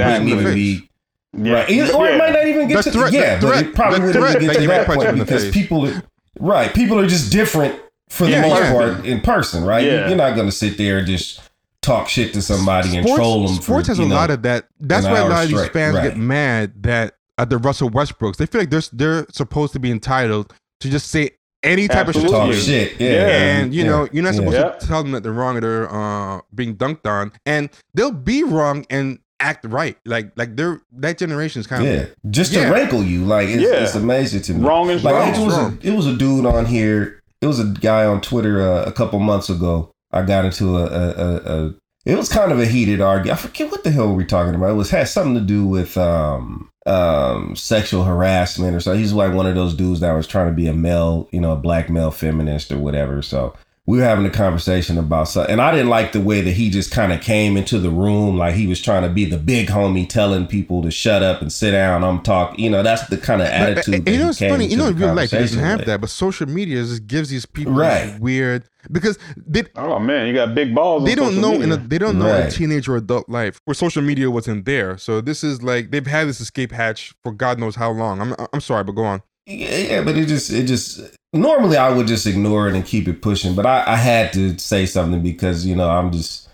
Yeah. Right. Yeah. Or it might not even get the to threat, yeah, the threat, but it probably wouldn't threat, get to that point, because face. people are, right, people are just different. For the yeah, most yeah. part, in person, right? Yeah. You're not going to sit there and just talk shit to somebody sports, and troll them. Sports for, has a know, lot of that. That's why a lot of these fans right. get mad that at the Russell Westbrooks, they feel like they're they're supposed to be entitled to just say any type Absolutely. of shit. Talk shit, yeah. And you yeah. know, you're not supposed yeah. to tell them that they're wrong or they're uh, being dunked on, and they'll be wrong and act right. Like like they're that generation is kind yeah. of just yeah. to rankle you. Like it's, yeah. it's amazing to me. Wrong is like, wrong. It was wrong. A, it was a dude on here. It was a guy on Twitter uh, a couple months ago. I got into a, a, a, a... It was kind of a heated argument. I forget what the hell we were talking about. It was had something to do with um, um, sexual harassment or so. He's like one of those dudes that was trying to be a male, you know, a black male feminist or whatever. So we were having a conversation about something. And I didn't like the way that he just kind of came into the room like he was trying to be the big homie telling people to shut up and sit down. I'm talking, you know, that's the kind of attitude. But, that you know, it's funny. You know, in real life, he doesn't have that, but social media just gives these people right. weird, because they, oh man, you got big balls. They don't know, in a, they don't know right. in teenage or adult life where social media wasn't there. So this is like, they've had this escape hatch for God knows how long. I'm, I'm sorry, but go on. Yeah, but it just, it just, normally I would just ignore it and keep it pushing, but I, I had to say something because, you know, I'm just,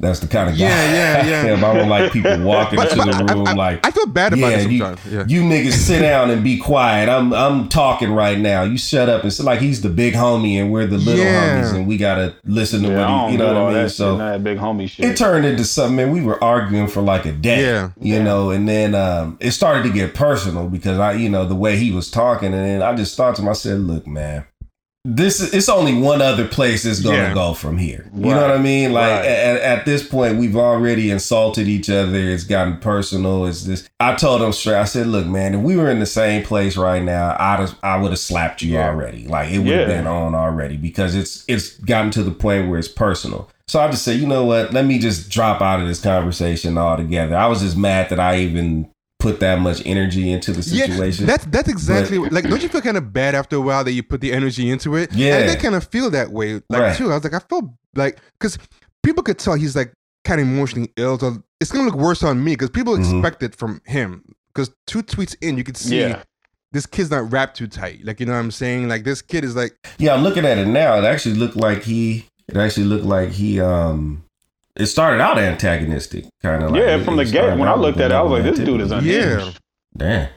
That's the kind of guy. Yeah, yeah, yeah. Damn, I don't like people walking into the room I, I, like. I feel bad about yeah, it sometimes. You, yeah. you niggas sit down and be quiet. I'm I'm talking right now. You shut up. It's like he's the big homie and we're the little yeah. homies and we gotta listen to yeah, what he, you know what I mean. So that big homie shit. It turned into something. Man, we were arguing for like a day. Yeah, you yeah. know, and then um, it started to get personal because I, you know, the way he was talking, and then I just thought to him, I said, "Look, man." This is, it's only one other place it's going to yeah. go from here. You right. know what I mean? Like right. at, at this point, we've already insulted each other. It's gotten personal. It's this. I told him straight. I said, look, man, if we were in the same place right now, I'd have, I would have slapped you yeah. already. Like it would have yeah. been on already because it's, it's gotten to the point where it's personal. So I just said, you know what? Let me just drop out of this conversation altogether. I was just mad that I even put that much energy into the situation. Yeah, that's that's exactly but, like. Don't you feel kind of bad after a while that you put the energy into it? Yeah, and they kind of feel that way, like right. too. I was like, I feel like because people could tell he's like kind of emotionally ill. So it's gonna look worse on me because people mm-hmm. expect it from him. Because two tweets in, you could see. Yeah. This kid's not wrapped too tight. Like, you know what I'm saying? Like, this kid is like. Yeah, I'm looking at it now. It actually looked like he. It actually looked like he. um It started out antagonistic, kind of like yeah. From the get, when I looked at it, I was like, "This dude is unhinged." Yeah, damn.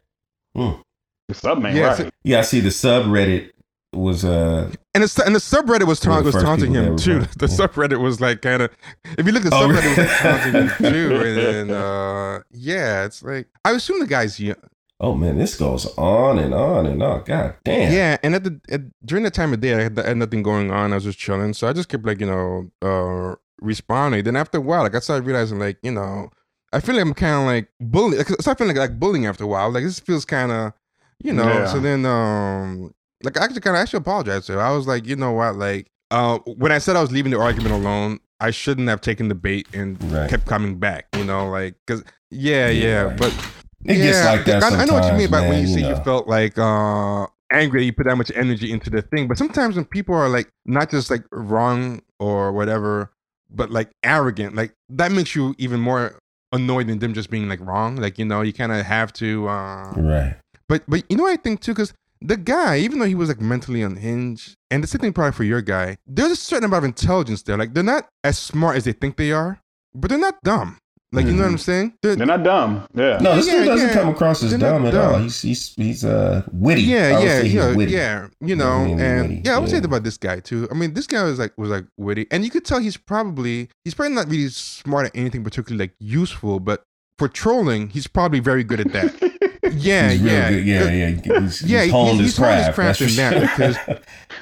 Mm. The sub man, yeah, right? So, yeah, I see the subreddit was uh, and the and the subreddit was, ta- was taunting him too. Right. The yeah. subreddit was like kind of. If you look at the subreddit, oh, it was like taunting him too, and then, uh, yeah, it's like I assume the guy's young. Oh man, this goes on and on and on. God damn. Yeah, and at the at, during that time of day, I had, I had nothing going on. I was just chilling, so I just kept like you know. Uh, responding. Then after a while, like I started realizing, like, you know, I feel like I'm kind of like bullying. Like, I started feeling like, like bullying after a while. Like, this feels kind of, you know. Yeah. So then, um, like, I actually kind of actually apologized to her. I was like, you know what? Like, uh, when I said I was leaving the argument alone, I shouldn't have taken the bait and right. kept coming back, you know, like, because, yeah, yeah. yeah. Right. But it yeah, gets like that. I, I know what you mean by man, when you, you say know. You felt like, uh, angry that you put that much energy into the thing. But sometimes when people are like, not just like wrong or whatever, but like arrogant, like that makes you even more annoyed than them just being like wrong. Like, you know, you kind of have to, uh, right. But, but you know what I think too, cause the guy, even though he was like mentally unhinged, and the same thing probably for your guy, there's a certain amount of intelligence there. Like they're not as smart as they think they are, but they're not dumb. Like, mm-hmm. you know what I'm saying? They're, they're not dumb. Yeah. No, this yeah, dude doesn't yeah. come across as dumb, dumb at all. He's, he's, he's uh, witty. Yeah, I yeah, yeah, witty. yeah. You know, I mean, and witty. yeah, I was yeah. saying about this guy too. I mean, this guy was like, was like witty, and you could tell he's probably, he's probably not really smart at anything particularly like useful, but for trolling, he's probably very good at that. yeah, he's yeah, really yeah, yeah, yeah. He's, yeah, he's honed his craft. That's in that because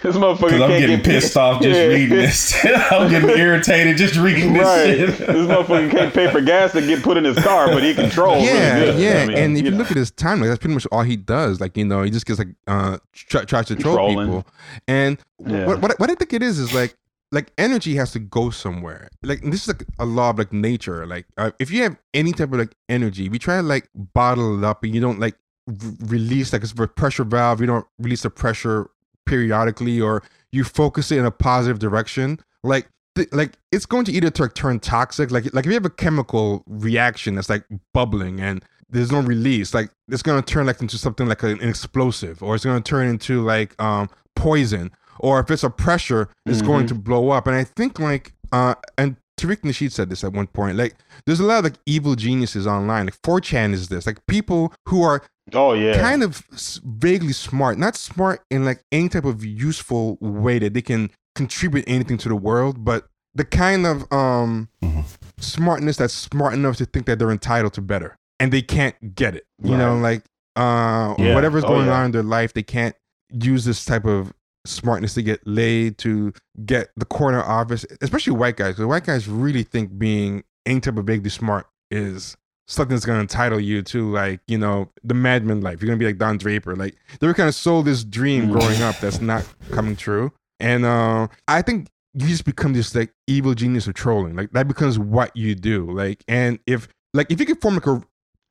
this motherfucker can't I'm getting get pissed paid. off just yeah. reading this. I'm getting irritated just reading this. Right. Shit. This motherfucker can't pay for gas to get put in his car, but he controls. Yeah, really good. yeah. I mean, and if you, you know. look at his timeline, that's pretty much all he does. Like, you know, he just gets like uh tr- tries to troll Trolling. people. And yeah. what, what what I think it is is like like energy has to go somewhere. Like this is like a law of like nature. Like uh, if you have any type of like energy, we try to like bottle it up, and you don't like re- release like it's a pressure valve. You don't release the pressure periodically, or you focus it in a positive direction. Like th- like it's going to either t- turn toxic. Like like if you have a chemical reaction that's like bubbling and there's no release, like it's going to turn like into something like an explosive, or it's going to turn into like um poison. Or if it's a pressure, it's mm-hmm. going to blow up. And I think like, uh, and Tariq Nasheed said this at one point, like there's a lot of like evil geniuses online. Like four chan is this, like people who are oh yeah, kind of vaguely smart, not smart in like any type of useful way that they can contribute anything to the world, but the kind of um, mm-hmm. smartness that's smart enough to think that they're entitled to better and they can't get it. You right. know, like uh, yeah. whatever's going oh, yeah. on in their life, they can't use this type of smartness to get laid, to get the corner office, especially white guys. The white guys really think being any type of vaguely smart is something that's going to entitle you to, like, you know, the madman life. You're going to be like Don Draper. Like, they were kind of sold this dream growing up that's not coming true. And uh, I think you just become this, like, evil genius of trolling. Like, that becomes what you do. Like, and if, like, if you could form, like, a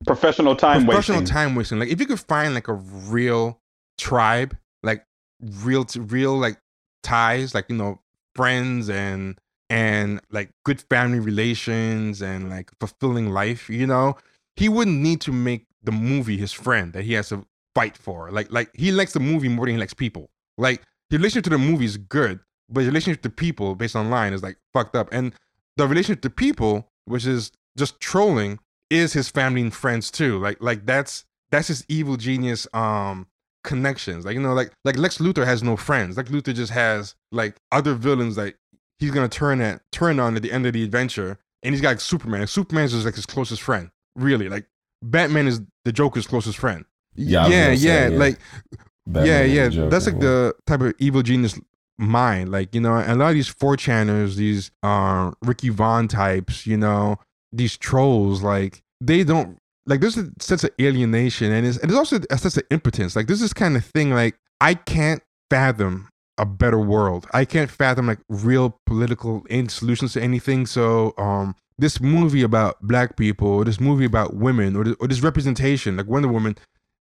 professional time professional wasting. time wasting. Like, if you could find, like, a real tribe, like, real to real like ties, like, you know, friends and and like good family relations and like fulfilling life, you know, he wouldn't need to make the movie his friend that he has to fight for. Like, like he likes the movie more than he likes people. Like, the relationship to the movie is good, but the relationship to people based online is like fucked up. And the relationship to people, which is just trolling, is his family and friends too. Like, like that's that's his evil genius um connections. Like, you know, like like Lex Luthor has no friends. Lex Luthor just has like other villains that he's gonna turn at turn on at the end of the adventure. And he's got like Superman. And Superman's just like his closest friend, really. Like Batman is the Joker's closest friend. Yeah, yeah, yeah, yeah. Like, Batman yeah, yeah. Joker, that's like yeah. the type of evil genius mind. Like, you know, and a lot of these four channers, these uh, Ricky Vaughn types, you know, these trolls, like they don't like. There's a sense of alienation, and, it's, and there's also a sense of impotence. Like, there's this kind of thing. Like, I can't fathom a better world. I can't fathom like real political end solutions to anything. So um, this movie about black people, or this movie about women, or this, or this representation, like Wonder Woman,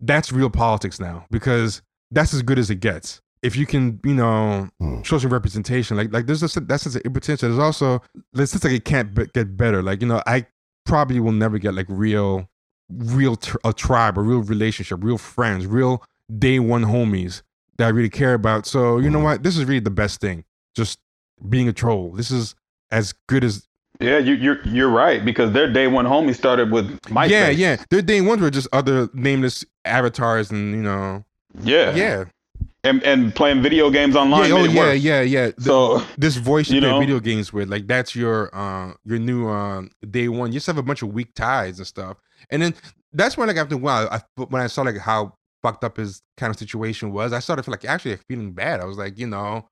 that's real politics now, because that's as good as it gets. If you can, you know, mm. show some representation, like like there's a, that sense of impotence. There's also it's just like it can't be, get better. Like, you know, I probably will never get like real, real tr- a tribe, a real relationship, real friends, real day one homies that I really care about. So you know what? This is really the best thing. Just being a troll. This is as good as. Yeah, you, you're you're right, because their day one homie started with MySpace. Yeah, yeah. Their day ones were just other nameless avatars, and you know. Yeah. Yeah. And and playing video games online. Yeah, oh yeah, worse. yeah, yeah. So the, this voice you, you play know, video games with, like that's your uh your new um day one. You just have a bunch of weak ties and stuff, and then that's when like after a while, I, when I saw like how fucked up his kind of situation was, I started like actually like, feeling bad. I was like, you know,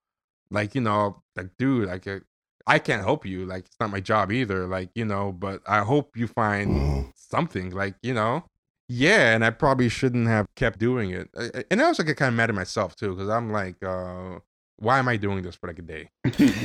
like, you know, like, dude, like I can't help you. Like, it's not my job either. Like, you know, but I hope you find mm. something, like, you know, yeah. And I probably shouldn't have kept doing it. And I also get kind of mad at myself too, because I'm like, uh, why am I doing this for like a day?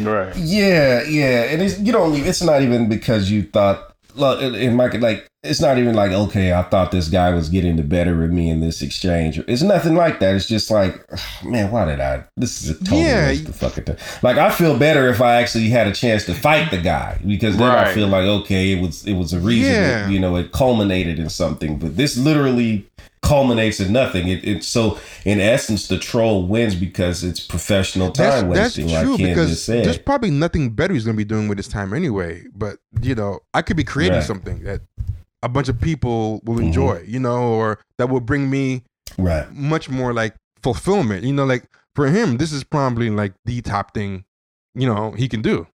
Right. Yeah. Yeah. And it's, you don't, it's not even because you thought, look, it might like it's not even like, okay, I thought this guy was getting the better of me in this exchange. It's nothing like that. It's just like, man, why did I? This is a total yeah. waste of fucking time. Like, I feel better if I actually had a chance to fight the guy, because then right. I feel like, okay, it was it was a reason. Yeah. It, you know, it culminated in something. But this literally culminates in nothing. It, it so in essence, the troll wins because it's professional time that's, wasting. That's true, like Ken because just said. There's probably nothing better he's gonna be doing with his time anyway. But you know, I could be creating right. something that a bunch of people will mm-hmm. enjoy, you know, or that will bring me right much more like fulfillment. You know, like for him, this is probably like the top thing, you know, he can do.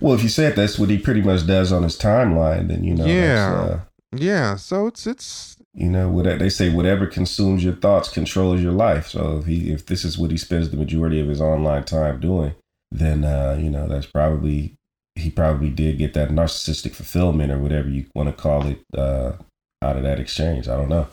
Well, if you said that's what he pretty much does on his timeline, then you know, yeah, uh, yeah. So it's it's. You know, whatever, they say whatever consumes your thoughts controls your life. So if he, if this is what he spends the majority of his online time doing, then, uh, you know, that's probably, he probably did get that narcissistic fulfillment or whatever you want to call it uh, out of that exchange. I don't know.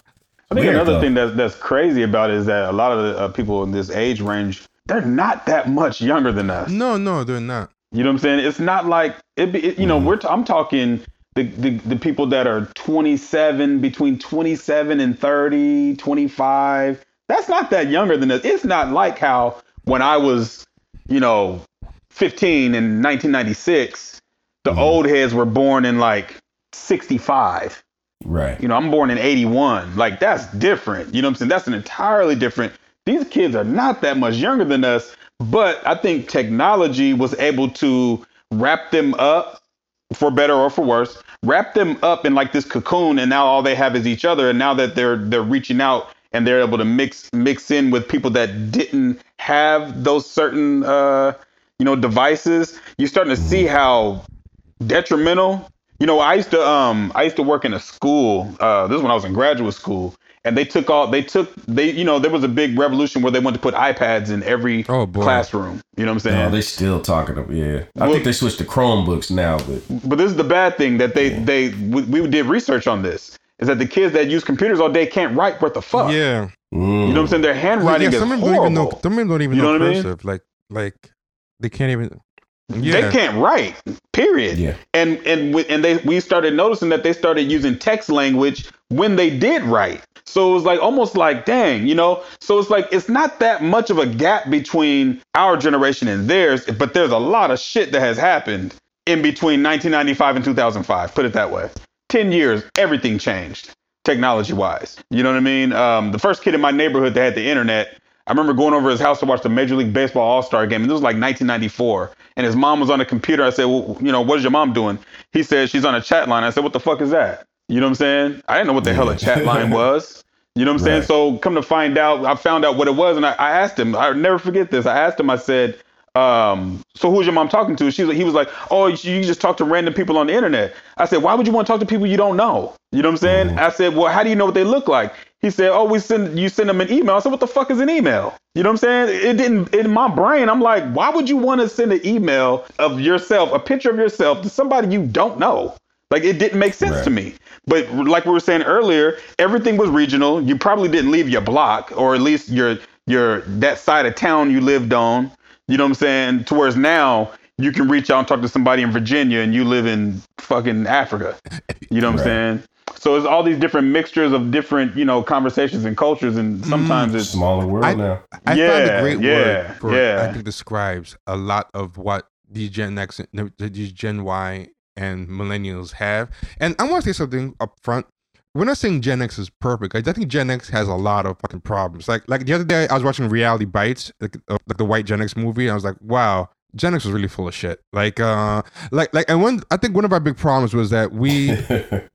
I think Weird, another though. thing that's, that's crazy about it is that a lot of the uh, people in this age range, they're not that much younger than us. No, no, they're not. You know what I'm saying? It's not like, it. it you mm-hmm. know, we're t- I'm talking... The, the the people that are twenty-seven, between twenty-seven and thirty, twenty-five, that's not that younger than us. It's not like how when I was, you know, fifteen in nineteen ninety-six, the mm-hmm. old heads were born in like sixty-five. Right. You know, I'm born in eighty-one. Like, that's different. You know what I'm saying? That's an entirely different. These kids are not that much younger than us, but I think technology was able to wrap them up, for better or for worse, wrap them up in like this cocoon, and now all they have is each other. And now that they're they're reaching out and they're able to mix mix in with people that didn't have those certain uh, you know devices, you're starting to see how detrimental. You know, I used to um I used to work in a school. Uh, this is when I was in graduate school, and they took all they took they you know there was a big revolution where they wanted to put iPads in every oh, classroom. You know what I'm saying? No, they're still talking about yeah. I well, think they switched to Chromebooks now, but but this is the bad thing that they yeah. they we, we did research on this is that the kids that use computers all day can't write worth a fuck. Yeah, mm. You know what I'm saying? Their handwriting yeah, yeah, some is horrible. Don't even know, some of them don't even you know, know what cursive. I mean? Like like they can't even. Yeah. They can't write, period. Yeah. And and and they we started noticing that they started using text language when they did write. So it was like almost like, dang, you know, so it's like it's not that much of a gap between our generation and theirs. But there's a lot of shit that has happened in between nineteen ninety-five and two thousand five. Put it that way. Ten years. Everything changed technology wise. You know what I mean? Um, the first kid in my neighborhood that had the Internet. I remember going over his house to watch the Major League Baseball All-Star game. And this was like nineteen ninety-four. and his mom was on the computer. I said, well, you know, what is your mom doing? He said, she's on a chat line. I said, what the fuck is that? You know what I'm saying? I didn't know what the hell a chat line was. You know what I'm saying? Right. So come to find out, I found out what it was. And I, I asked him, I'll never forget this. I asked him, I said, um, so who's your mom talking to? She's like, he was like, oh, you just talk to random people on the internet. I said, why would you want to talk to people you don't know? You know what I'm saying? Mm-hmm. I said, well, how do you know what they look like? He said, oh, we send, you send them an email. I said, what the fuck is an email? You know what I'm saying? It didn't, in my brain, I'm like, why would you want to send an email of yourself, a picture of yourself to somebody you don't know? Like, it didn't make sense right. to me. But like we were saying earlier, everything was regional. You probably didn't leave your block, or at least your your that side of town you lived on. You know what I'm saying? To whereas now you can reach out and talk to somebody in Virginia and you live in fucking Africa. You know what right. I'm saying? So it's all these different mixtures of different, you know, conversations and cultures, and sometimes mm, it's smaller world I, now. I, I yeah, found a great yeah, word for yeah. I think describes a lot of what these Gen X, these Gen Y and millennials have. And I want to say something up front. We're not saying Gen X is perfect. I think Gen X has a lot of fucking problems. Like, like the other day I was watching Reality Bites, like, uh, like the white Gen X movie. And I was like, wow, Gen X was really full of shit. Like, uh, like, like, and one, I think one of our big problems was that we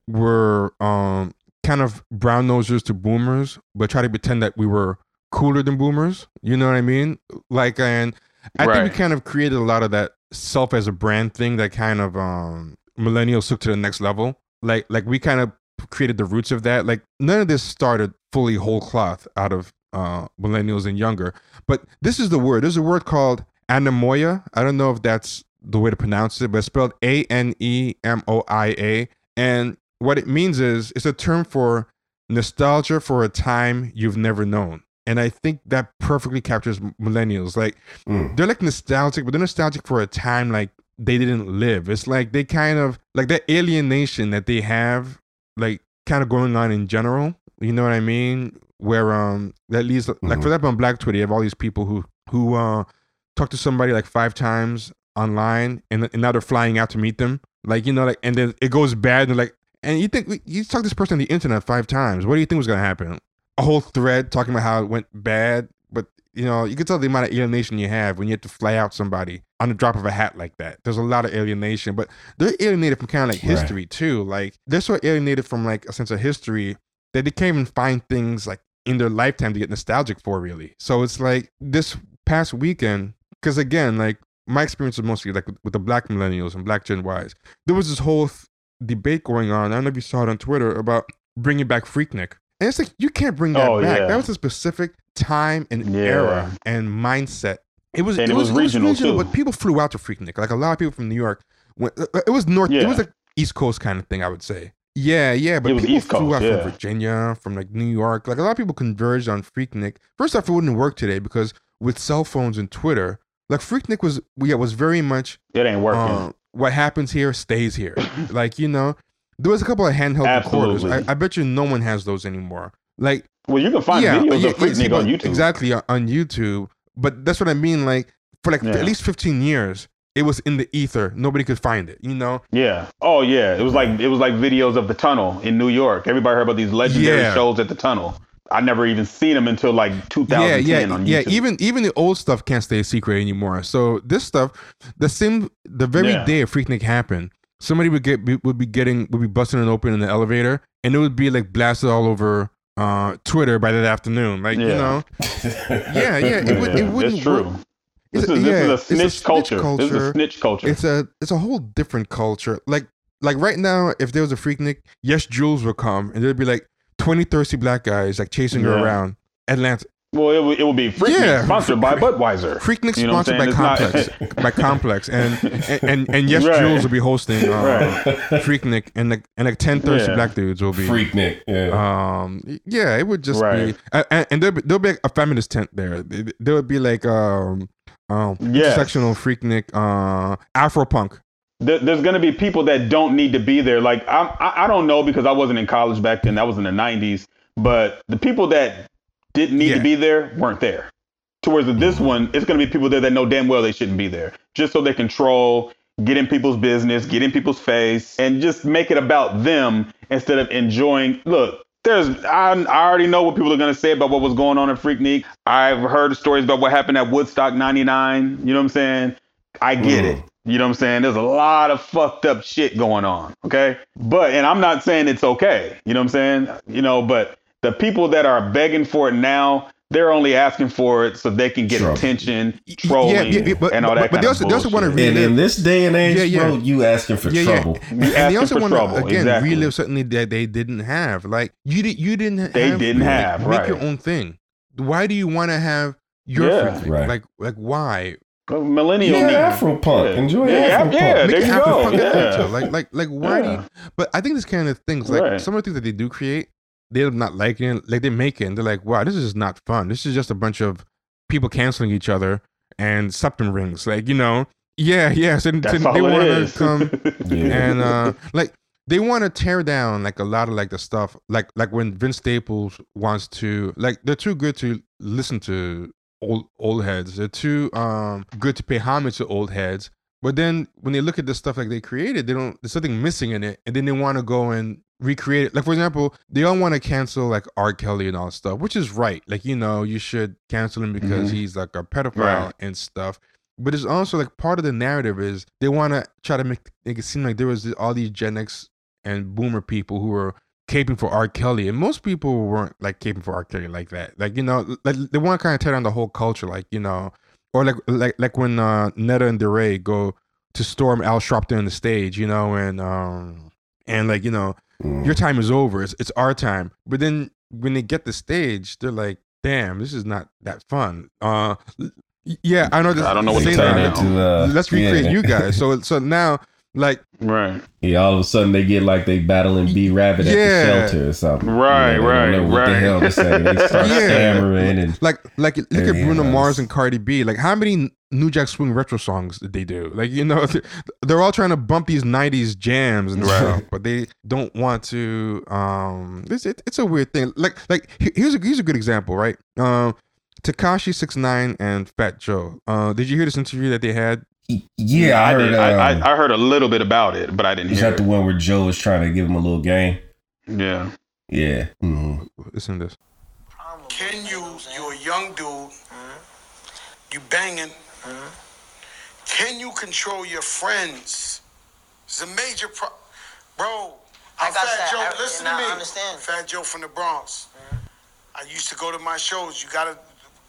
were um, kind of brown nosers to boomers, but try to pretend that we were cooler than boomers. You know what I mean? Like, and I right. think we kind of created a lot of that self as a brand thing that kind of um, millennials took to the next level. Like, like we kind of created the roots of that. Like, none of this started fully whole cloth out of uh, millennials and younger. But this is the word. There's a word called anemoia. I don't know if that's the way to pronounce it, but it's spelled A N E M O I A. And what it means is it's a term for nostalgia for a time you've never known. And I think that perfectly captures millennials. Like, mm. they're like nostalgic, but they're nostalgic for a time like they didn't live. It's like they kind of, like that alienation that they have, like kind of going on in general. You know what I mean? Where um, that leads, mm-hmm. like for example, on Black Twitter, you have all these people who, who, uh, talk to somebody like five times online, and, and now they're flying out to meet them. Like, you know, like, and then it goes bad. And like, and you think you talk to this person on the internet five times. What do you think was going to happen? A whole thread talking about how it went bad. But, you know, you can tell the amount of alienation you have when you have to fly out somebody on the drop of a hat like that. There's a lot of alienation, but they're alienated from kind of like history right. too. Like, they're so alienated from like a sense of history that they can't even find things like in their lifetime to get nostalgic for really. So it's like this past weekend, because again, like my experience was mostly like with the Black millennials and Black Gen Ys. There was this whole th- debate going on. I don't know if you saw it on Twitter about bringing back Freaknik, and it's like you can't bring that oh, back. Yeah. That was a specific time and yeah. era and mindset. It was and it, it was, was regional, it was regional too. But people flew out to Freaknik. Like a lot of people from New York went. It was north. Yeah. It was like East Coast kind of thing, I would say. Yeah, yeah, but people East flew Coast, out yeah. from Virginia, from like New York. Like a lot of people converged on Freaknik. First off, it wouldn't work today because with cell phones and Twitter. Like Freaknik was, yeah, was very much. It ain't working. Uh, what happens here stays here. Like, you know, there was a couple of handheld Absolutely. recorders. I, I bet you no one has those anymore. Like, well, you can find yeah, videos yeah, of Freaknik yeah, on YouTube. Exactly on YouTube. But that's what I mean. Like for like yeah. at least fifteen years, it was in the ether. Nobody could find it. You know. Yeah. Oh yeah. It was like it was like videos of the tunnel in New York. Everybody heard about these legendary yeah. shows at the tunnel. I never even seen them until like two thousand ten yeah, yeah, on YouTube. Yeah, even even the old stuff can't stay a secret anymore. So this stuff, the same, the very yeah. day Freaknik happened, somebody would get would be getting would be busting it open in the elevator, and it would be like blasted all over uh, Twitter by that afternoon. Like yeah. you know, yeah, yeah, it would. It wouldn't. It's true. Work. It's this, a, is, yeah, this is a snitch, it's a snitch culture. culture. This is a snitch culture. It's a it's a whole different culture. Like like right now, if there was a Freaknik, Yes Jules would come, and they'd be like twenty thirsty black guys like chasing yeah. her around Atlanta. Well, it would it would be Freaknik yeah. sponsored by Budweiser. Freaknik you know sponsored by it's Complex, not... by Complex, and and and, and Yes right. Jules will be hosting um, right. Freaknik, and like and like ten thirsty yeah. black dudes will be Freaknik. Yeah, um, yeah, it would just right. be, and, and there'll be, there'll be like a feminist tent there. There would be like um um yes. sectional Freaknik, uh, Afropunk. There's going to be people that don't need to be there. Like, I I don't know because I wasn't in college back then. That was in the nineties. But the people that didn't need yeah. to be there weren't there. Towards this one, it's going to be people there that know damn well they shouldn't be there. Just so they control, get in people's business, get in people's face, and just make it about them instead of enjoying. Look, there's I, I already know what people are going to say about what was going on in Freaknik. I've heard stories about what happened at Woodstock ninety-nine. You know what I'm saying? I get mm. it. You know what I'm saying? There's a lot of fucked up shit going on. Okay. But, and I'm not saying it's okay. You know what I'm saying? You know, but the people that are begging for it now, they're only asking for it so they can get True. attention, trolling, yeah, yeah, yeah, but, and all that but, but kind they also, of bullshit. They also want to relive. And in this day and age, yeah, yeah. bro, you asking for yeah, trouble. Yeah. You and, and they also want to, again, exactly. relive something that they didn't have. Like, you, di- you didn't they have. They didn't have, like, right. Make your own thing. Why do you want to have your yeah, thing? Right. Like, like, why? Millennial yeah, Afropunk. Yeah. Enjoy yeah, Afropunk. Yeah, there you go. Yeah. Like, like, like, why yeah. do you, but I think this kind of things, like right. some of the things that they do create, they're not liking, like they're making, they're like, wow, this is not fun. This is just a bunch of people canceling each other and septum rings. Like, you know, yeah, yeah. So, That's so all they want to come yeah. and uh, like, they want to tear down like a lot of like the stuff, like, like when Vince Staples wants to, like, they're too good to listen to old old heads. They're too um good to pay homage to old heads. But then when they look at the stuff like they created, they don't, there's something missing in it. And then they want to go and recreate it. Like, for example, they all want to cancel like R. Kelly and all that stuff, which is right. Like, you know, you should cancel him because mm-hmm. he's like a pedophile right. and stuff. But it's also like part of the narrative is they want to try to make, make it seem like there was all these Gen X and Boomer people who were caping for R. Kelly, and most people weren't like caping for R. Kelly like that. Like, you know, like they want to kind of tear down the whole culture, like, you know, or like like like when uh, Netta and DeRay go to storm Al Sharpton on the stage, you know, and um and like, you know, mm. your time is over. It's it's our time. But then when they get the stage, they're like, damn, this is not that fun. Uh, yeah, I know. This, I don't know what to turn into. Uh, Let's recreate yeah. you guys. So so now. Like, right. Yeah, all of a sudden they get like they battling B Rabbit yeah. at the shelter or something. Right, you know, right, what right. the hell to say. They start yeah. stammering and like, like, look at Bruno knows. Mars and Cardi B. Like, how many New Jack Swing retro songs did they do? Like, you know, they're all trying to bump these nineties jams and right. stuff, but they don't want to. Um, it's it, it's a weird thing. Like, like here's a here's a good example, right? Um, Tekashi six nine and Fat Joe. Uh, did you hear this interview that they had? Yeah, I, I, heard, did, um, I, I heard a little bit about it, but I didn't hear it. Is that the one where Joe was trying to give him a little game? Yeah. Yeah. Mm-hmm. Listen to this. Can you, you're a young dude, mm-hmm. you banging, mm-hmm. can you control your friends? It's a major problem. Bro, I'm Fat said, Joe, I, listen to me. Understand. Fat Joe from the Bronx. Mm-hmm. I used to go to my shows. You got to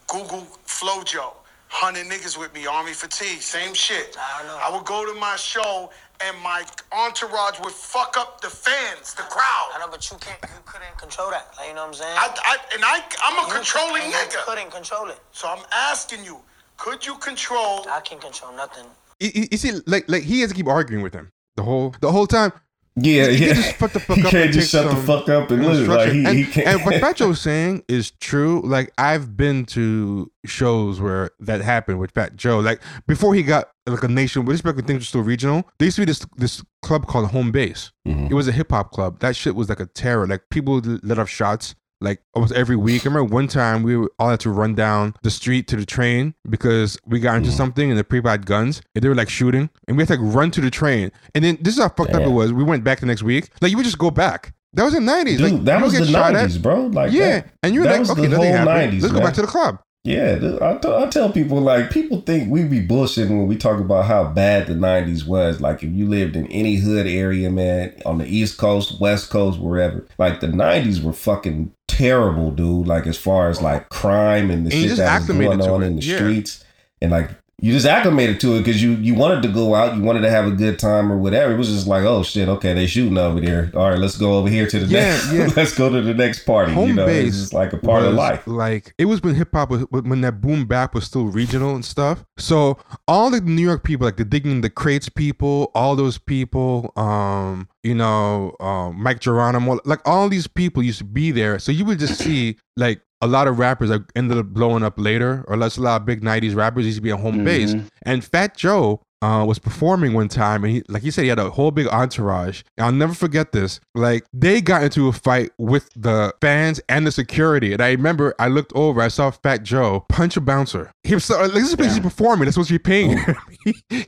Google Flo Joe. Hundred niggas with me, army fatigue, same shit. I don't know. I would go to my show and my entourage would fuck up the fans, the crowd. I know, but you can't, you couldn't control that. Like, you know what I'm saying? I, I and I, I'm a you controlling could, nigga. You couldn't control it. So I'm asking you, could you control? I can't control nothing. You, you see, like, like he has to keep arguing with him the whole, the whole time. Yeah, he yeah. Can't just fuck the fuck he up can't and just shut the fuck up and lose. Like, he, and, he can't. And what Fat Joe's saying is true. Like, I've been to shows where that happened with Fat Joe. Like, before he got like a nation, with respect when things were still regional, there used to be this this club called Home Base. Mm-hmm. It was a hip hop club. That shit was like a terror. Like, people let off shots like almost every week. I remember one time we were all had to run down the street to the train because we got into yeah. something and the people had guns and they were like shooting and we had to like run to the train. And then this is how fucked Damn. up it was. We went back the next week. Like, you would just go back. That was in the nineties. Dude, like, that was the nineties, bro. Like, yeah. That, and you're like, okay, nothing happened. Let's man. go back to the club. Yeah, I, t- I tell people, like, people think we be bullshitting when we talk about how bad the nineties was. Like, if you lived in any hood area, man, on the East Coast, West Coast, wherever, like, the nineties were fucking terrible, dude. Like, as far as, like, crime and the and shit that was going on in the yeah. streets. And, like, you just acclimated to it because you, you wanted to go out, you wanted to have a good time or whatever. It was just like, oh, shit, okay, they shooting over there. All right, let's go over here to the yeah, next. Yeah. Let's go to the next party. Home you know, base it's just like a part of life. Like, it was when hip hop, when that boom bap was still regional and stuff. So all the New York people, like the Digging the Crates people, all those people, um, you know, um, Mike Geronimo, like all these people used to be there. So you would just see like, a lot of rappers like, ended up blowing up later, or less a lot of big nineties rappers used to be on Home mm-hmm. Base. And Fat Joe uh, was performing one time, and he, like he said, he had a whole big entourage. And I'll never forget this. Like, they got into a fight with the fans and the security. And I remember I looked over, I saw Fat Joe punch a bouncer. He was so, like, this is he's performing. That's supposed to be paying.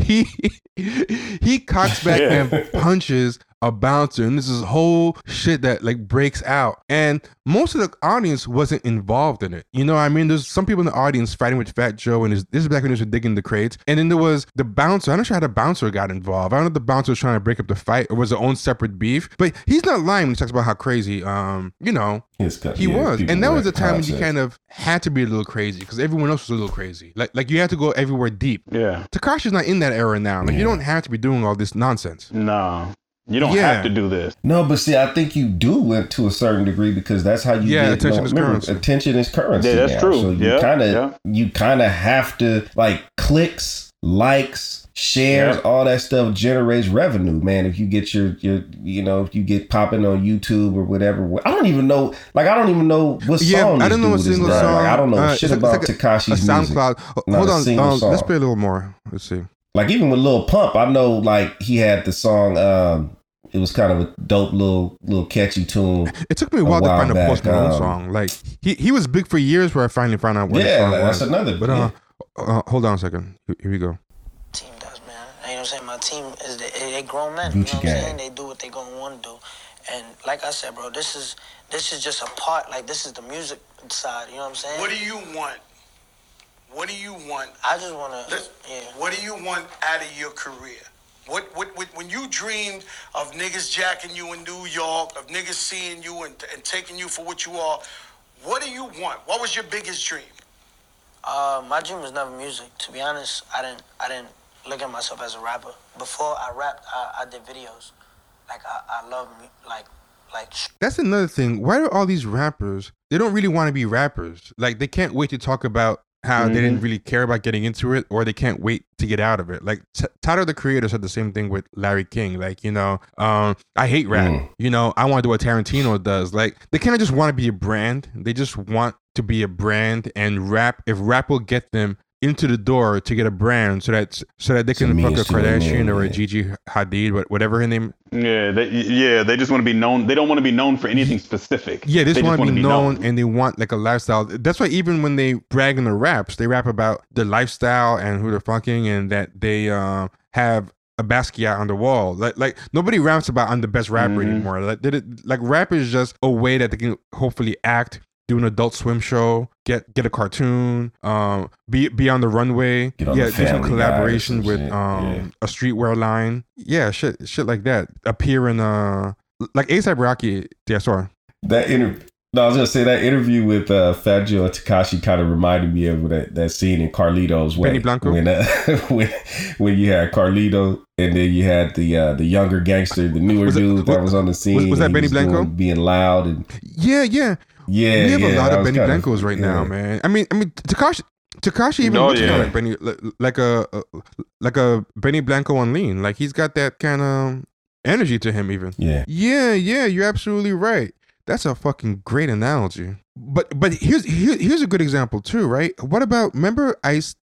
he he, he cocks back yeah. and punches a bouncer, and this is whole shit that like breaks out, and most of the audience wasn't involved in it. You know what I mean? There's some people in the audience fighting with Fat Joe, and his, this is back when they were digging the crates, and then there was the bouncer. I'm not sure how the bouncer got involved. I don't know if the bouncer was trying to break up the fight or was their own separate beef, but he's not lying when he talks about how crazy, um, you know, got, he yeah, was, and that was the time process. When you kind of had to be a little crazy because everyone else was a little crazy. Like, like you had to go everywhere deep. Yeah, Takashi's not in that era now. Like, yeah. You don't have to be doing all this nonsense. No. You don't yeah. have to do this. No, but see, I think you do to a certain degree because that's how you yeah, get attention, you know, is remember, currency. Attention is currency. Yeah, that's now. True. So you yeah, kind of yeah. you kind of have to, like, clicks, likes, shares, yeah. all that stuff generates revenue, man. If you get your, your, you know, if you get popping on YouTube or whatever, I don't even know. Like, I don't even know what yeah, song. I don't know what single song. Like, I don't know uh, shit it's about like Takashi's music. SoundCloud. Hold on, um, let's play a little more. Let's see. Like, even with Lil Pump, I know, like, he had the song. Um, It was kind of a dope little little catchy tune. It took me a while, a while to find back. a Post Malone um, song. Like he, he was big for years where I finally found out what yeah, song that's was. another. But uh, yeah. uh, hold on a second. Here we go. Team does, man. You know what I'm saying? My team is the, they grown men. You know what I'm saying? They do what they gonna want to do. And like I said, bro, this is this is just a part. Like, this is the music side. You know what I'm saying? What do you want? What do you want? I just wanna. Let's, yeah. What do you want out of your career? What, what, what, when you dreamed of niggas jacking you in New York, of niggas seeing you and, and taking you for what you are, what do you want? What was your biggest dream? Uh, my dream was never music. To be honest, I didn't I didn't look at myself as a rapper. Before I rapped, I, I did videos. Like, I, I love, like, like... That's another thing. Why do all these rappers, they don't really want to be rappers? Like, they can't wait to talk about how mm-hmm. they didn't really care about getting into it, or they can't wait to get out of it. Like T- Tyler the Creator said the same thing with Larry King. Like, you know, um, I hate rap. Mm. You know, I want to do what Tarantino does. Like, they kind of just want to be a brand. They just want to be a brand, and rap, if rap will get them into the door to get a brand, so that so that they can fuck a Kardashian name, or a Gigi Hadid, whatever her name. Yeah, they, yeah, they just want to be known. They don't want to be known for anything specific. Yeah, they just, they want, just to want to be known, known, and they want like a lifestyle. That's why even when they brag in the raps, they rap about their lifestyle and who they're fucking, and that they um, have a Basquiat on the wall. Like, like nobody raps about I'm the best rapper mm-hmm. anymore. Like, they, like rap is just a way that they can hopefully act. Do an Adult Swim show, get get a cartoon, um, be be on the runway, on yeah, the do some collaboration with shit. um yeah. a streetwear line, yeah, shit, shit like that. Appear in uh, like ASAP Rocky, yeah, sorry. That interview, no, I was gonna say that interview with uh, Fat Joe and Tekashi kind of reminded me of that, that scene in Carlito's Way, Benny Blanco, when uh, when when you had Carlito and then you had the uh, the younger gangster, the newer was dude that, that was on the scene. Was, was that Benny Blanco doing, being loud and yeah, yeah. Yeah, we have yeah, a lot of Benny Blancos of, right yeah. now, man. I mean, I mean, Tekashi, Tekashi even no, looks yeah. like Benny, like, like a, a like a Benny Blanco on lean. Like, he's got that kind of energy to him, even. Yeah, yeah, yeah. You're absolutely right. That's a fucking great analogy. But but here's here, here's a good example too, right? What about remember Ice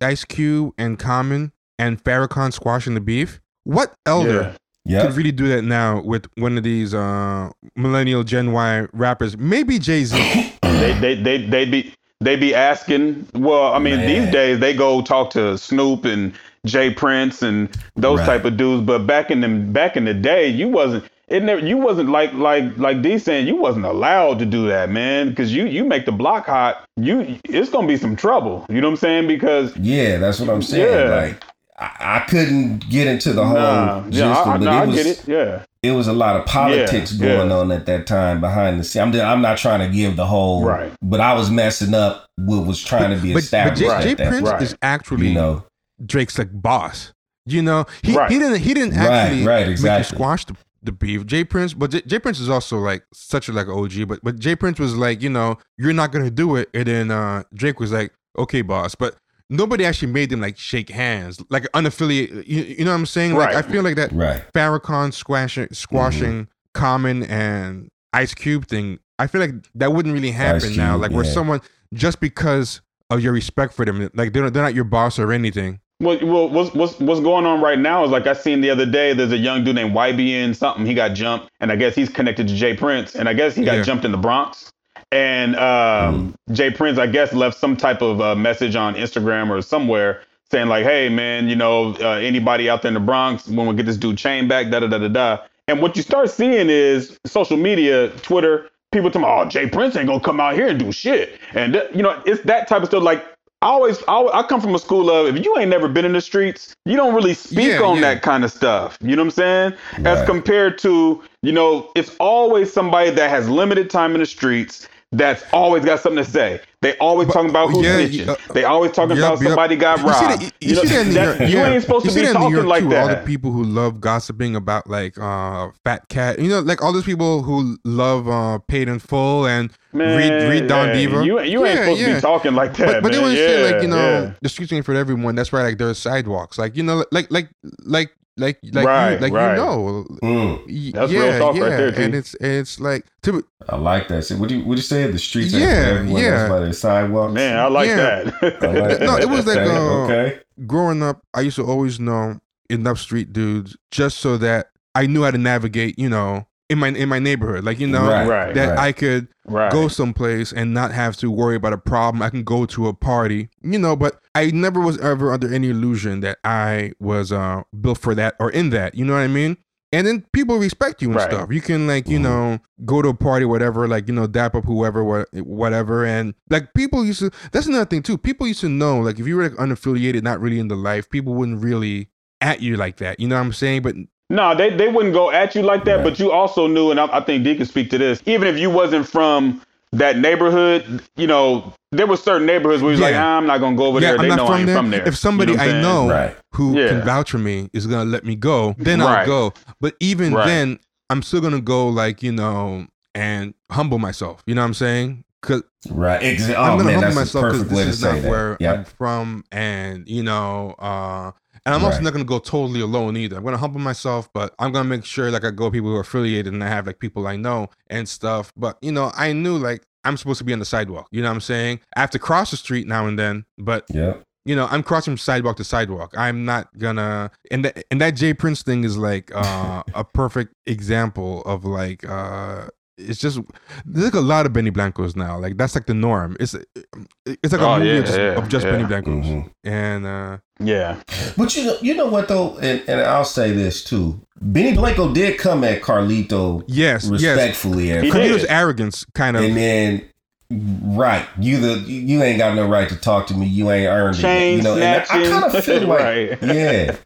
Ice Cube and Common and Farrakhan squashing the beef? What elder? Yeah. Yep. Could really do that now with one of these uh, millennial Gen Y rappers, maybe Jay-Z. they they they they be they be asking. Well, I mean, Man. these days they go talk to Snoop and J Prince and those right. type of dudes. But back in them back in the day, you wasn't it never you wasn't like like like D saying you wasn't allowed to do that, man. Because you you make the block hot, you it's gonna be some trouble. You know what I'm saying? Because yeah, that's what I'm saying. Yeah. Like. I couldn't get into the whole nah, gist yeah, I, of it. Nah, it was, I get it. Yeah. It was a lot of politics yeah, going yeah. on at that time behind the scenes. I'm, I'm not trying to give the whole, right. but I was messing up what was trying but, to be but, established. But J, J Prince right. is actually you know, Drake's like boss. You know, he, right. he didn't he didn't actually right, right, exactly. make you squash the, the beef. J Prince, but J, J Prince is also like such a like O G. But but J Prince was like, you know, you're not gonna do it, and then uh, Drake was like, okay, boss, but. Nobody actually made them like shake hands, like unaffiliated. You, you know what I'm saying? Like right. I feel like that right. Farrakhan squashing, squashing, mm-hmm. Common and Ice Cube thing. I feel like that wouldn't really happen Cube, now. Like yeah. where someone just because of your respect for them, like they're they're not your boss or anything. Well, well, what's what's what's going on right now is like I seen the other day. There's a young dude named Y B N something. He got jumped, and I guess he's connected to J Prince, and I guess he got yeah. jumped in the Bronx. And um, mm. J Prince, I guess, left some type of uh, message on Instagram or somewhere saying like, hey, man, you know, uh, anybody out there in the Bronx, when we get this dude chain back, da da da da da. And what you start seeing is social media, Twitter, people talking about, oh, J Prince ain't gonna come out here and do shit. And, th- you know, it's that type of stuff. Like, I always, I, I come from a school of, if you ain't never been in the streets, you don't really speak yeah, on yeah. that kind of stuff. You know what I'm saying? Right. As compared to, you know, it's always somebody that has limited time in the streets that's always got something to say. They always but, talking about who's yeah, snitching. Uh, they always talking yep, about yep. somebody got robbed. You, you, you, know, that, York, you yeah. ain't supposed you to be talking York, like too, that. All the people who love gossiping about like uh, Fat Cat, you know, like all those people who love uh, Paid in Full and man, read, read Don yeah. Diva. You, you yeah, ain't supposed yeah. to be talking like that. But, but they want to yeah, say like, you know, yeah. the streets ain't for everyone. That's right. Like there are sidewalks. Like, you know, like like like like like right, you, like right. you know. Mm. That's yeah, real talk yeah. right there. Dude. And it's it's like. To, I like that shit. Would you would you say the streets? Yeah, yeah. By the sidewalks. Man, I like yeah. that. I like no, that. It was like okay. Uh, okay. Growing up, I used to always know enough street dudes just so that I knew how to navigate. You know, in my in my neighborhood, like you know, right, that right. I could right. go someplace and not have to worry about a problem. I can go to a party, you know. But I never was ever under any illusion that I was uh, built for that or in that. You know what I mean? And then people respect you and right. stuff. You can like, you mm. know, go to a party, whatever, like, you know, dap up whoever, whatever. And like people used to, that's another thing too. People used to know, like if you were like unaffiliated, not really in the life, people wouldn't really at you like that. You know what I'm saying? But no, they, they wouldn't go at you like that. Right. But you also knew, and I, I think D can speak to this, even if you wasn't from that neighborhood, you know, there were certain neighborhoods where you was yeah. like, ah, I'm not going to go over yeah, there. They know I ain't there. From there. If somebody you know I know right. who yeah. can vouch for me is going to let me go, then right. I'll go. But even right. then, I'm still going to go like, you know, and humble myself. You know what I'm saying? Cause right. Exactly. I'm going to oh, humble myself because this is not that. Where yep. I'm from. And, you know, uh, and I'm right. also not going to go totally alone either. I'm going to humble myself, but I'm going to make sure like I go with people who are affiliated and I have like people I know and stuff. But, you know, I knew like, I'm supposed to be on the sidewalk. You know what I'm saying? I have to cross the street now and then, but yeah. you know, I'm crossing from sidewalk to sidewalk. I'm not gonna, and that, and that J Prince thing is like uh, a perfect example of like, uh, it's just, there's like a lot of Benny Blancos now. Like that's like the norm. It's, it's like oh, a movie yeah, of just, yeah, of just yeah. Benny Blancos. Mm-hmm. And uh, yeah. But you know, you know what though? And, and I'll say this too. Benny Blanco did come at Carlito yes, respectfully. Yes. Carlito's arrogance, kind of. And then, right, you the you ain't got no right to talk to me. You ain't earned Chain it. You know, and I kind of feel like, right. yeah,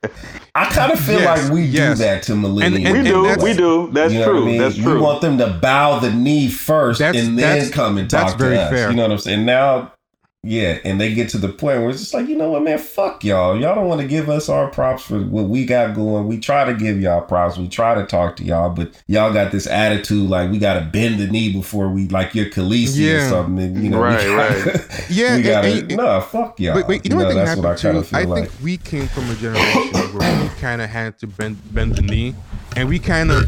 I kind of feel yes, like we yes. do that to millennials. And, and, we do, we do. That's you know true. I mean? That's true. We want them to bow the knee first that's, and then come and talk that's very to us. Fair. You know what I'm saying? Now. Yeah, and they get to the point where it's just like, you know what, man, fuck y'all. Y'all don't want to give us our props for what we got going. We try to give y'all props. We try to talk to y'all, but y'all got this attitude like we got to bend the knee before we, like you're Khaleesi yeah. or something. And, you know, right, gotta, right. yeah, we got to, no, fuck y'all. But, but you know, you know what that's what I kind of feel I like. I think we came from a generation where we kind of had to bend, bend the knee, and we kind of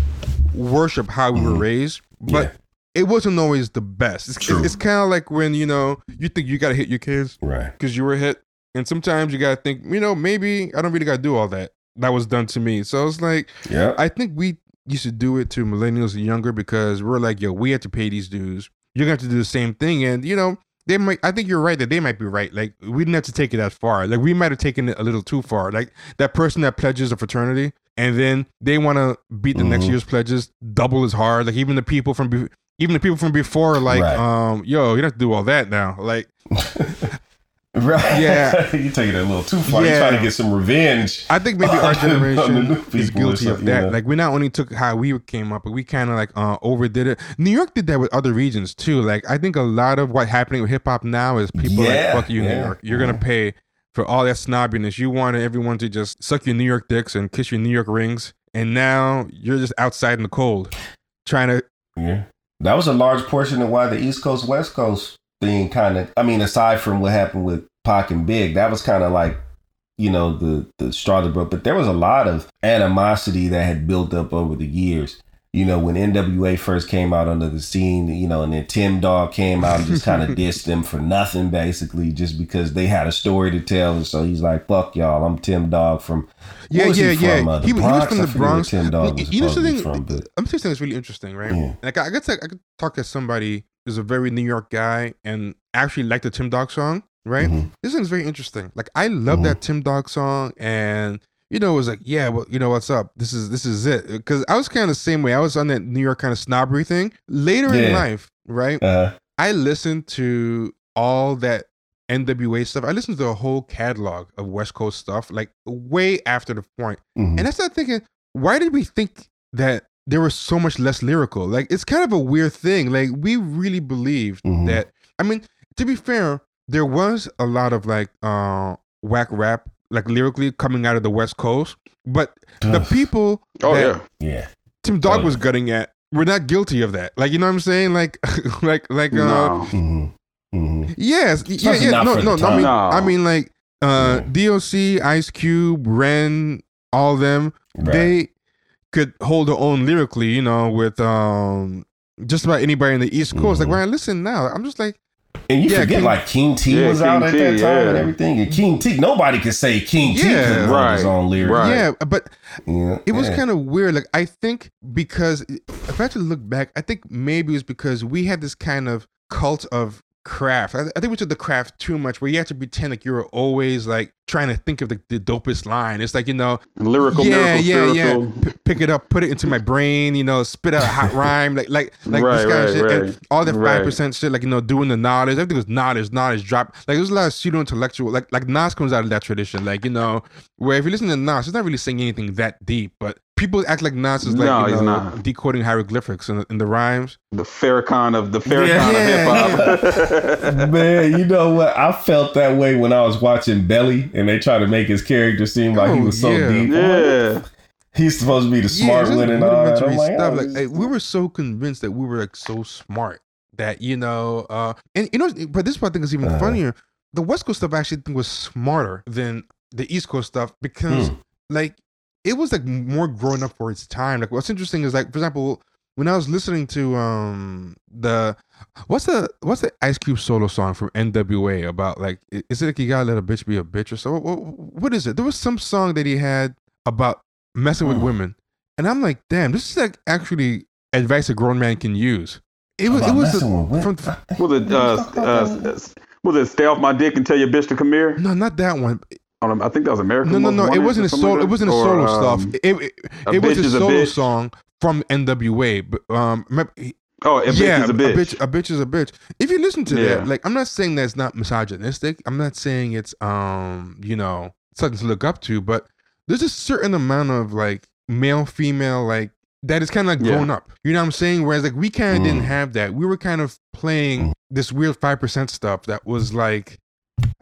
worship how we were raised, but... Yeah. It wasn't always the best. It's, it's, it's kind of like when, you know, you think you got to hit your kids right? because you were hit. And sometimes you got to think, you know, maybe I don't really got to do all that. That was done to me. So it's like, yeah. I think we used to do it to millennials and younger because we're like, yo, we have to pay these dues. You're going to have to do the same thing. And, you know, they might, I think you're right that they might be right. Like, we didn't have to take it that far. Like, we might have taken it a little too far. Like, that person that pledges a fraternity and then they want to beat the mm-hmm. next year's pledges double as hard. Like, even the people from before. Even the people from before, like, right. um, yo, you don't have to do all that now. Like, right. yeah. you take it a little too far. Yeah. You're trying to get some revenge. I think maybe our generation is guilty of that. You know? Like, we not only took how we came up, but we kind of, like, uh, overdid it. New York did that with other regions, too. Like, I think a lot of what's happening with hip-hop now is people yeah. like, fuck you, yeah. New York. You're yeah. going to pay for all that snobbiness. You wanted everyone to just suck your New York dicks and kiss your New York rings, and now you're just outside in the cold trying to... Yeah. That was a large portion of why the East Coast, West Coast thing kind of, I mean, aside from what happened with Pac and Big, that was kind of like, you know, the, the straw that broke. But there was a lot of animosity that had built up over the years. You know, when N W A first came out onto the scene, you know, and then Tim Dog came out and just kind of dissed them for nothing, basically, just because they had a story to tell. And so he's like, fuck y'all, I'm Tim Dog from... Yeah, yeah, he yeah. From, uh, he, he was from the Bronx. Tim Dog was you know something? From, but... I'm saying that's really interesting, right? Yeah. Like I guess I, I could talk to somebody who's a very New York guy and actually liked the Tim Dog song, right? Mm-hmm. This thing's very interesting. Like I love mm-hmm. that Tim Dog song, and you know, it was like, yeah, well, you know, what's up? This is this is it. Because I was kind of the same way. I was on that New York kind of snobbery thing. Later yeah. in life, right? Uh-huh. I listened to all that N W A stuff. I listened to a whole catalog of West Coast stuff, like way after the point. Mm-hmm. And I started thinking, why did we think that there was so much less lyrical? Like, it's kind of a weird thing. Like, we really believed mm-hmm. that, I mean, to be fair, there was a lot of like uh, whack rap, like lyrically coming out of the West Coast, but the people oh, that yeah. Yeah. Tim Dog oh, was yeah. gutting at were not guilty of that. Like, you know what I'm saying? Like, like, like, uh, no. mm-hmm. Mm-hmm. yes, yeah, yeah, no, no, no, I mean, no. I mean, like, uh, mm. D O C, Ice Cube, Ren, all them, right. they could hold their own lyrically, you know, with um, just about anybody in the East Coast. Mm-hmm. Like, when I listen now, I'm just like, and you yeah, forget King, like King T yeah, was King out at T, that time yeah. and everything. And King T, nobody could say King yeah, T could write his own lyrics. Right. Yeah, but yeah, it was yeah. kind of weird. Like, I think because if I had to look back, I think maybe it was because we had this kind of cult of craft. I, I think we took the craft too much, where you have to pretend like you're always like trying to think of the, the dopest line. It's like, you know, lyrical, yeah, miracle, yeah, miracle. yeah. P- pick it up, put it into my brain, you know, spit out a hot rhyme, like, like, like right, this kind right, of shit, right. and all that five percent shit, like, you know, doing the knowledge. Everything was knowledge, knowledge drop. Like, there's a lot of pseudo intellectual, like, like Nas comes out of that tradition, like, you know, where if you listen to Nas, he's not really saying anything that deep, but people act like Nas is like no, you know, decoding hieroglyphics in, in the rhymes. The Farrakhan of the Farrakhan yeah. of hip hop. Man, you know what? I felt that way when I was watching Belly, and they tried to make his character seem like oh, he was so yeah. deep. Yeah. He's supposed to be the smart yeah, one and all that. I'm like, stuff. Like, just... we were so convinced that we were like so smart that, you know, uh, and you know, but this part I think is even uh-huh. funnier. The West Coast stuff I actually think was smarter than the East Coast stuff because hmm. like, it was like more grown up for its time. Like, what's interesting is, like, for example, when I was listening to um the what's the what's the Ice Cube solo song from N W A about, like, is it like you gotta let a bitch be a bitch or so? What, what is it? There was some song that he had about messing with women, and I'm like, damn, this is like actually advice a grown man can use. It was about it was a, from well the uh, uh was it stay off my dick and tell your bitch to come here? No, not that one. I think that was American. No, no, no. It wasn't a solo. It wasn't a solo stuff. It it, it was a solo a song from N W A. But, um, oh, a bitch yeah, is a bitch. a bitch. A bitch is a bitch. If you listen to yeah. that, like, I'm not saying that's not misogynistic. I'm not saying it's um, you know, something to look up to. But there's a certain amount of like male, female, like that is kind of like yeah. grown up. You know what I'm saying? Whereas like we kind of mm. didn't have that. We were kind of playing mm. this weird five percent stuff that was like.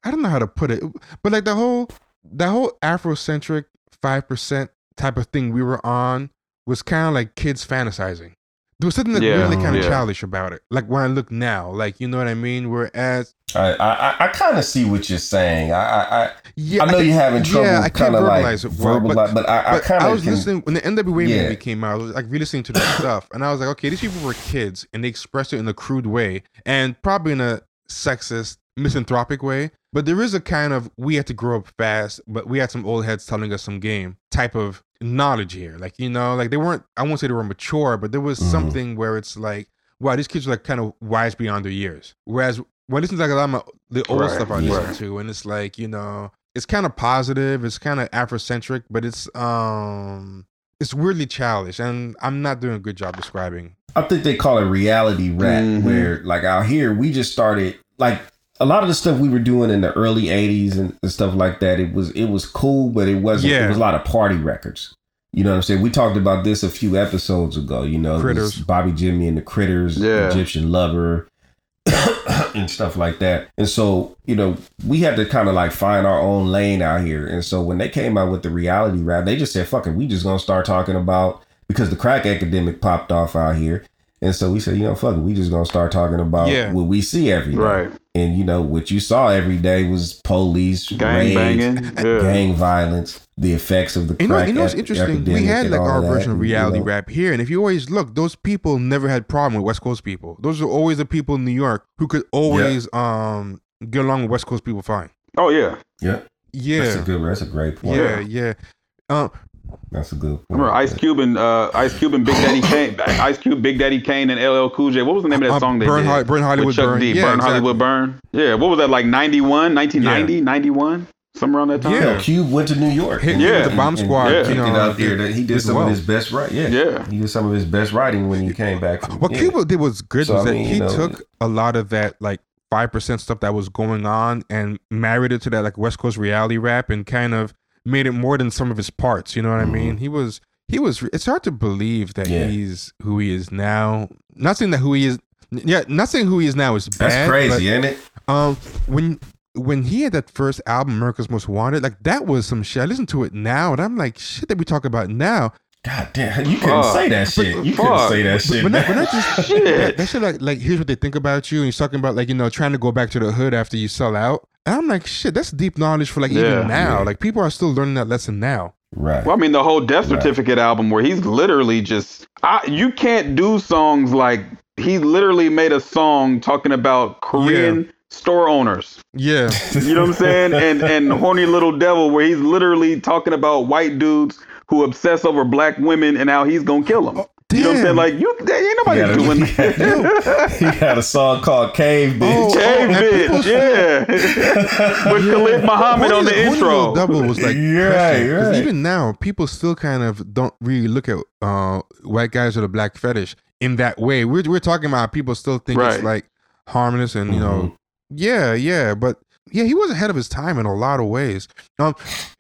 I don't know how to put it, but like the whole, the whole Afrocentric five percent type of thing we were on was kind of like kids fantasizing. There was something that yeah, really kind of yeah. childish about it. Like when I look now, like, you know what I mean? Whereas I, I, I kind of see what you're saying. I, I, yeah, I know I, you're having trouble yeah, kind of like verbalize it, well, verbalize, but, but I, I kind of I was can, listening when the N W A yeah. movie came out. I was like re-listening to that stuff, and I was like, okay, these people were kids, and they expressed it in a crude way, and probably in a sexist, misanthropic way, but there is a kind of we had to grow up fast, but we had some old heads telling us some game type of knowledge here. Like, you know, like they weren't, I won't say they were mature, but there was mm-hmm. something where it's like, wow, these kids are like kind of wise beyond their years. Whereas when I listen to like a lot of my, the old right. stuff I listen right. to, and it's like, you know, it's kind of positive, it's kind of Afrocentric, but it's um it's weirdly childish, and I'm not doing a good job describing. I think they call it reality rap, mm-hmm. where like out here we just started like. A lot of the stuff we were doing in the early eighties and stuff like that, it was it was cool, but it wasn't. Yeah. It was a lot of party records. You know what I'm saying? We talked about this a few episodes ago. You know, it was Bobby Jimmy and the Critters, yeah. Egyptian Lover, and stuff like that. And so, you know, we had to kind of like find our own lane out here. And so when they came out with the reality rap, they just said, "Fuck it, we just gonna start talking about," because the crack epidemic popped off out here. And so we said, you know, fuck it, we just gonna start talking about yeah. what we see every day. Right. And, you know, what you saw every day was police, gang banging, yeah. gang violence, the effects of the crack. You know, you know what's interesting? We had like our version of reality you know? rap here. And if you always look, those people never had problem with West Coast people. Those are always the people in New York who could always yeah. um, get along with West Coast people fine. Oh, yeah. Yeah. Yeah. That's a good, that's a great point. Yeah, yeah. Um, That's a good point. Remember Ice Cube and uh, Ice Cube and Big Daddy Kane, Ice Cube, Big Daddy Kane, and L L Cool J. What was the name of that song? Uh, burn, they did? Ho- burn Hollywood, Burn. D. Yeah, burn exactly. Hollywood, Burn. Yeah, what was that, like ninety-one, nineteen ninety, yeah. ninety-one? Somewhere around that time. Yeah, Cube went to New York. Hit, yeah, the Bomb Squad. And, and yeah. kicked it out there. That he did some well. of his best writing. Yeah. yeah, he did some of his best writing when he came back. From, what yeah. Cube did was good. So, was I mean, that he know, took a lot of that like five percent stuff that was going on and married it to that like West Coast reality rap and kind of made it more than some of his parts. You know what mm-hmm. I mean? He was. He was. It's hard to believe that yeah. he's who he is now. Not saying that who he is. Yeah, not saying who he is now is bad. That's crazy, but, ain't it? Um, when. When he had that first album, America's Most Wanted, like that was some shit. I listen to it now, and I'm like, shit that we talk about now. God damn, you couldn't uh, say that shit. But, you fuck. couldn't say that shit. But, but not, but not just shit. That, that shit, like, like here's what they think about you, and he's talking about like you know trying to go back to the hood after you sell out. And I'm like, shit, that's deep knowledge for like yeah, even now. Yeah. Like people are still learning that lesson now. Right. Well, I mean, the whole Death Certificate right. album where he's literally just, I, you can't do songs like he literally made a song talking about Korean. Yeah. Store owners. Yeah. You know what I'm saying? And and Horny Little Devil, where he's literally talking about white dudes who obsess over black women and how he's gonna kill them. Oh, you know what I'm saying? Like, you, there ain't nobody he doing that. He had a song called Cave Bitch. Oh, Cave oh, Bitch, yeah. With yeah. Khalid Muhammad Horny, on the Horny intro. Little Devil was like, yeah, right. Even now, people still kind of don't really look at uh, white guys with a black fetish in that way. We're, we're talking about people still think right. it's like harmless and, mm-hmm. you know, Yeah, yeah, but yeah, he was ahead of his time in a lot of ways. Um,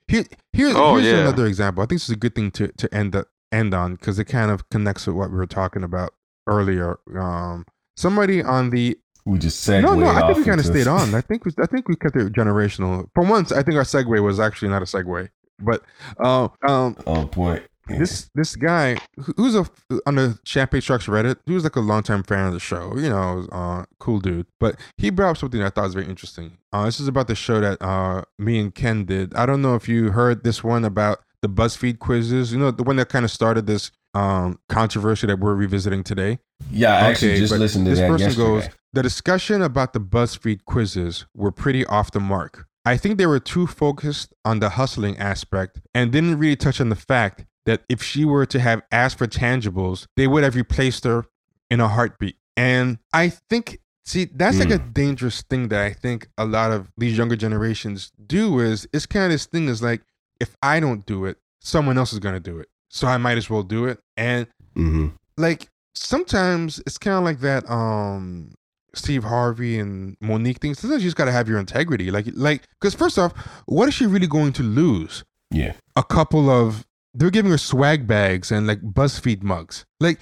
here, here's, oh, here's yeah. another example. I think this is a good thing to, to end the, end on because it kind of connects with what we were talking about earlier. Um, somebody on the we just said no, no. I think we kind of stayed on. I think we, I think we kept it generational. For once, I think our segue was actually not a segue, but um, um, oh boy, yeah. this this guy who's a on the Champagne Trucks Reddit, he was like a longtime fan of the show, you know, uh, cool dude. But he brought up something that I thought was very interesting. Uh, this is about the show that uh, me and Ken did. I don't know if you heard this one about the BuzzFeed quizzes, you know, the one that kind of started this um, controversy that we're revisiting today. Yeah, I okay, actually just listened to this that person yesterday. Goes, the discussion about the BuzzFeed quizzes were pretty off the mark. I think they were too focused on the hustling aspect and didn't really touch on the fact that if she were to have asked for tangibles, they would have replaced her in a heartbeat. And I think, see, that's mm. like a dangerous thing that I think a lot of these younger generations do is it's kind of this thing is like, if I don't do it, someone else is going to do it. So I might as well do it. And mm-hmm. like, sometimes it's kind of like that um, Steve Harvey and Monique thing. Sometimes you just got to have your integrity. Like, like, because first off, what is she really going to lose? Yeah. A couple of, they're giving her swag bags and like BuzzFeed mugs. Like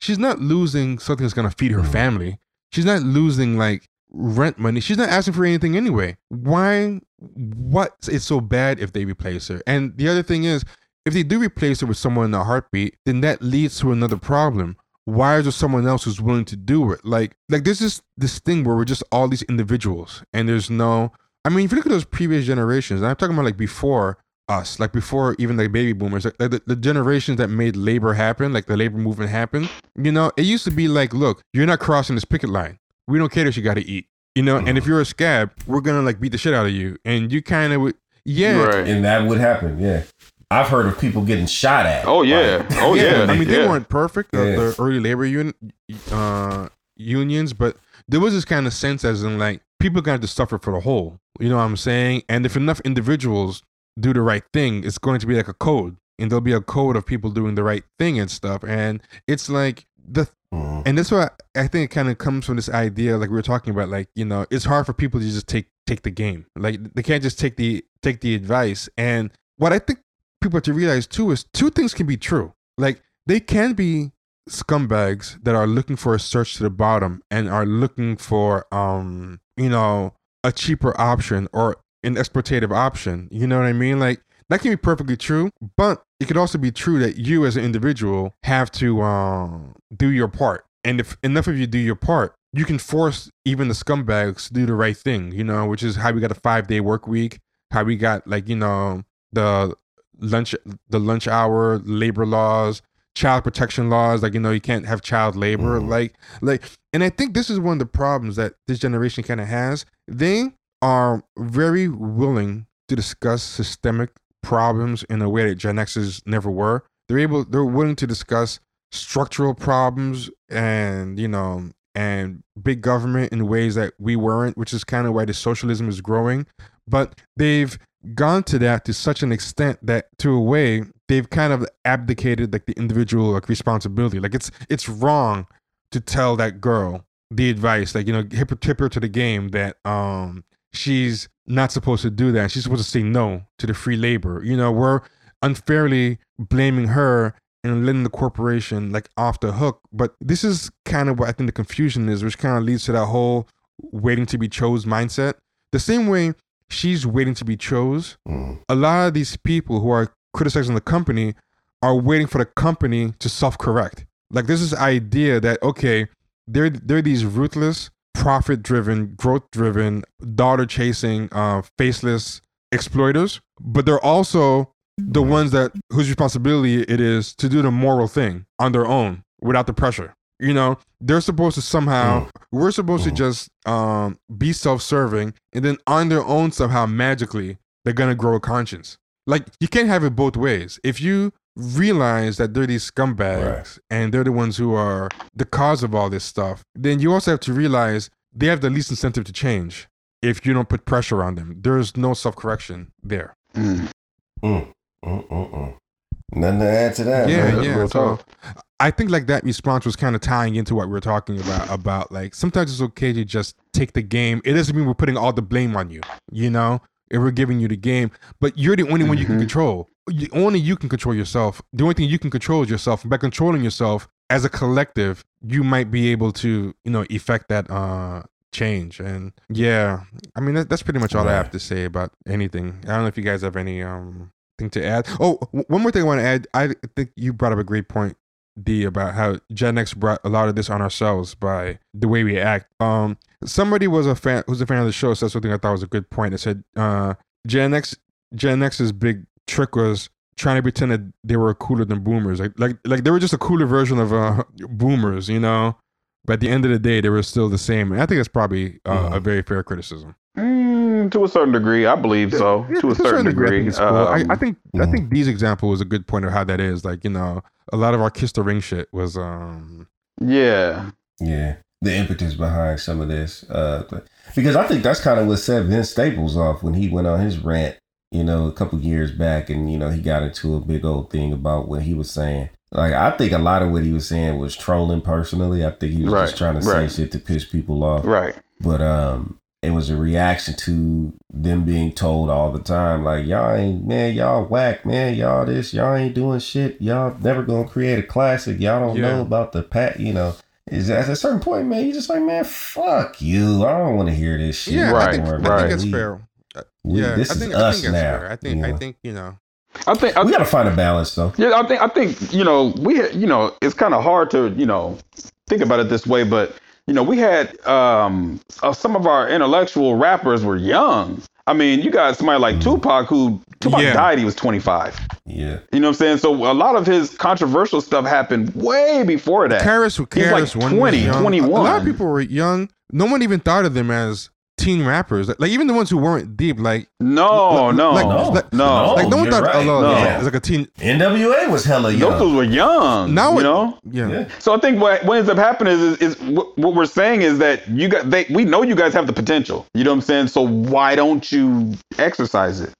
she's not losing something that's going to feed her family. She's not losing like rent money. She's not asking for anything anyway. Why? What is so bad if they replace her? And the other thing is, if they do replace her with someone in a heartbeat, then that leads to another problem. Why is there someone else who's willing to do it? Like, like there's this, this thing where we're just all these individuals and there's no, I mean, if you look at those previous generations, and I'm talking about like before, us, like before even like baby boomers, like the, the generations that made labor happen, like the labor movement happen, you know, it used to be like, look, you're not crossing this picket line. We don't care that you got to eat, you know, mm-hmm. and if you're a scab, we're going to like beat the shit out of you. And you kind of would, yeah. Right. And that would happen. Yeah. I've heard of people getting shot at. Oh, yeah. Like, oh, yeah. yeah. I mean, they yeah. weren't perfect, yeah. the early labor un- uh, unions, but there was this kind of sense as in like, people got to suffer for the whole, you know what I'm saying? And if enough individuals do the right thing, it's going to be like a code, and there'll be a code of people doing the right thing and stuff. And it's like the mm. and that's why I think it kind of comes from this idea, like we were talking about, like, you know, it's hard for people to just take take the game, like they can't just take the take the advice. And what I think people have to realize too is two things can be true. Like they can be scumbags that are looking for a search to the bottom and are looking for um you know a cheaper option or an exploitative option, you know what I mean? Like that can be perfectly true, but it could also be true that you as an individual have to uh, do your part. And if enough of you do your part, you can force even the scumbags to do the right thing, you know, which is how we got a five day work week, how we got like, you know, the lunch, the lunch hour, labor laws, child protection laws, like, you know, you can't have child labor. Mm-hmm. Like, like, and I think this is one of the problems that this generation kind of has. They are very willing to discuss systemic problems in a way that Gen Xers never were. They're able, they're willing to discuss structural problems and, you know, and big government in ways that we weren't, which is kind of why the socialism is growing. But they've gone to that to such an extent that, to a way, they've kind of abdicated like the individual like responsibility. Like it's it's wrong to tell that girl the advice, like, you know, hip, tip her to the game that um she's not supposed to do that. She's supposed to say no to the free labor. You know, we're unfairly blaming her and letting the corporation like off the hook. But this is kind of what I think the confusion is, which kind of leads to that whole waiting to be chose mindset. The same way she's waiting to be chose, mm. a lot of these people who are criticizing the company are waiting for the company to self-correct. Like there's this idea that, okay, they're, they're these ruthless, profit-driven, growth-driven, daughter-chasing, uh, faceless exploiters, but they're also the ones that whose responsibility it is to do the moral thing on their own without the pressure. You know, they're supposed to somehow, mm. we're supposed mm. to just um, be self-serving, and then on their own somehow magically, they're going to grow a conscience. Like, you can't have it both ways. If you realize that they're these scumbags right. and they're the ones who are the cause of all this stuff, then you also have to realize they have the least incentive to change if you don't put pressure on them. There's no self-correction there. Mm. Mm. Mm, mm, mm. Nothing to add to that. Yeah, man. yeah. So I think like that response was kind of tying into what we were talking about, about like sometimes it's okay to just take the game. It doesn't mean we're putting all the blame on you, you know? And we're giving you the game, but you're the only one mm-hmm. you can control. You, only you can control yourself. The only thing you can control is yourself. By controlling yourself as a collective, you might be able to, you know, effect that uh, change. And yeah, I mean, that, that's pretty much all right. I have to say about anything. I don't know if you guys have any um, thing to add. Oh, w- one more thing I want to add. I think you brought up a great point, D, about how Gen X brought a lot of this on ourselves by the way we act. Um, somebody was a fan, who's a fan of the show, said something I thought was a good point. It said, uh, Gen X, Gen X's big trick was trying to pretend that they were cooler than boomers. Like, like, like they were just a cooler version of uh, boomers, you know? But at the end of the day, they were still the same. And I think that's probably uh, mm. a very fair criticism. Mm, to a certain degree, I believe so. Yeah, to, to a certain, certain degree. degree. I think, um, I, I, think mm. I think D's example was a good point of how that is. Like, you know, a lot of our Kiss the Ring shit was... um Yeah. Yeah. The impetus behind some of this. Uh, because I think that's kind of what set Vince Staples off when he went on his rant, you know, a couple years back. And, you know, he got into a big old thing about what he was saying. Like, I think a lot of what he was saying was trolling personally. I think he was right, just trying to right. say shit to piss people off. Right. But um, it was a reaction to them being told all the time, like, y'all ain't, man, y'all whack, man, y'all this, y'all ain't doing shit. Y'all never going to create a classic. Y'all don't yeah. know about the pat, you know. Is at a certain point, man, you just like, man, fuck you. I don't want to hear this shit. Yeah, right, I think, right. I think it's we, fair. We, yeah, this I think, is I us think it's now. Fair. I think, you know? I think, you know. I think I we th- gotta find a balance, though. Yeah, I think I think you know we you know it's kind of hard to you know think about it this way, but you know we had um, uh, some of our intellectual rappers were young. I mean, you got somebody like mm. Tupac who Tupac yeah. died he was twenty-five. Yeah, you know what I'm saying. So a lot of his controversial stuff happened way before that. Karis, he's like twenty, twenty-one. A lot of people were young. No one even thought of them as teen rappers, like even the ones who weren't deep, like no, like, no, like, no, like, no, like no one thought, right. oh, no, yeah. it's like a teen. N W A was hella young. Those were young. Now, you know, yeah. yeah. So I think what, what ends up happening is, is, is what we're saying is that you got, they, we know you guys have the potential. You know what I'm saying? So why don't you exercise it?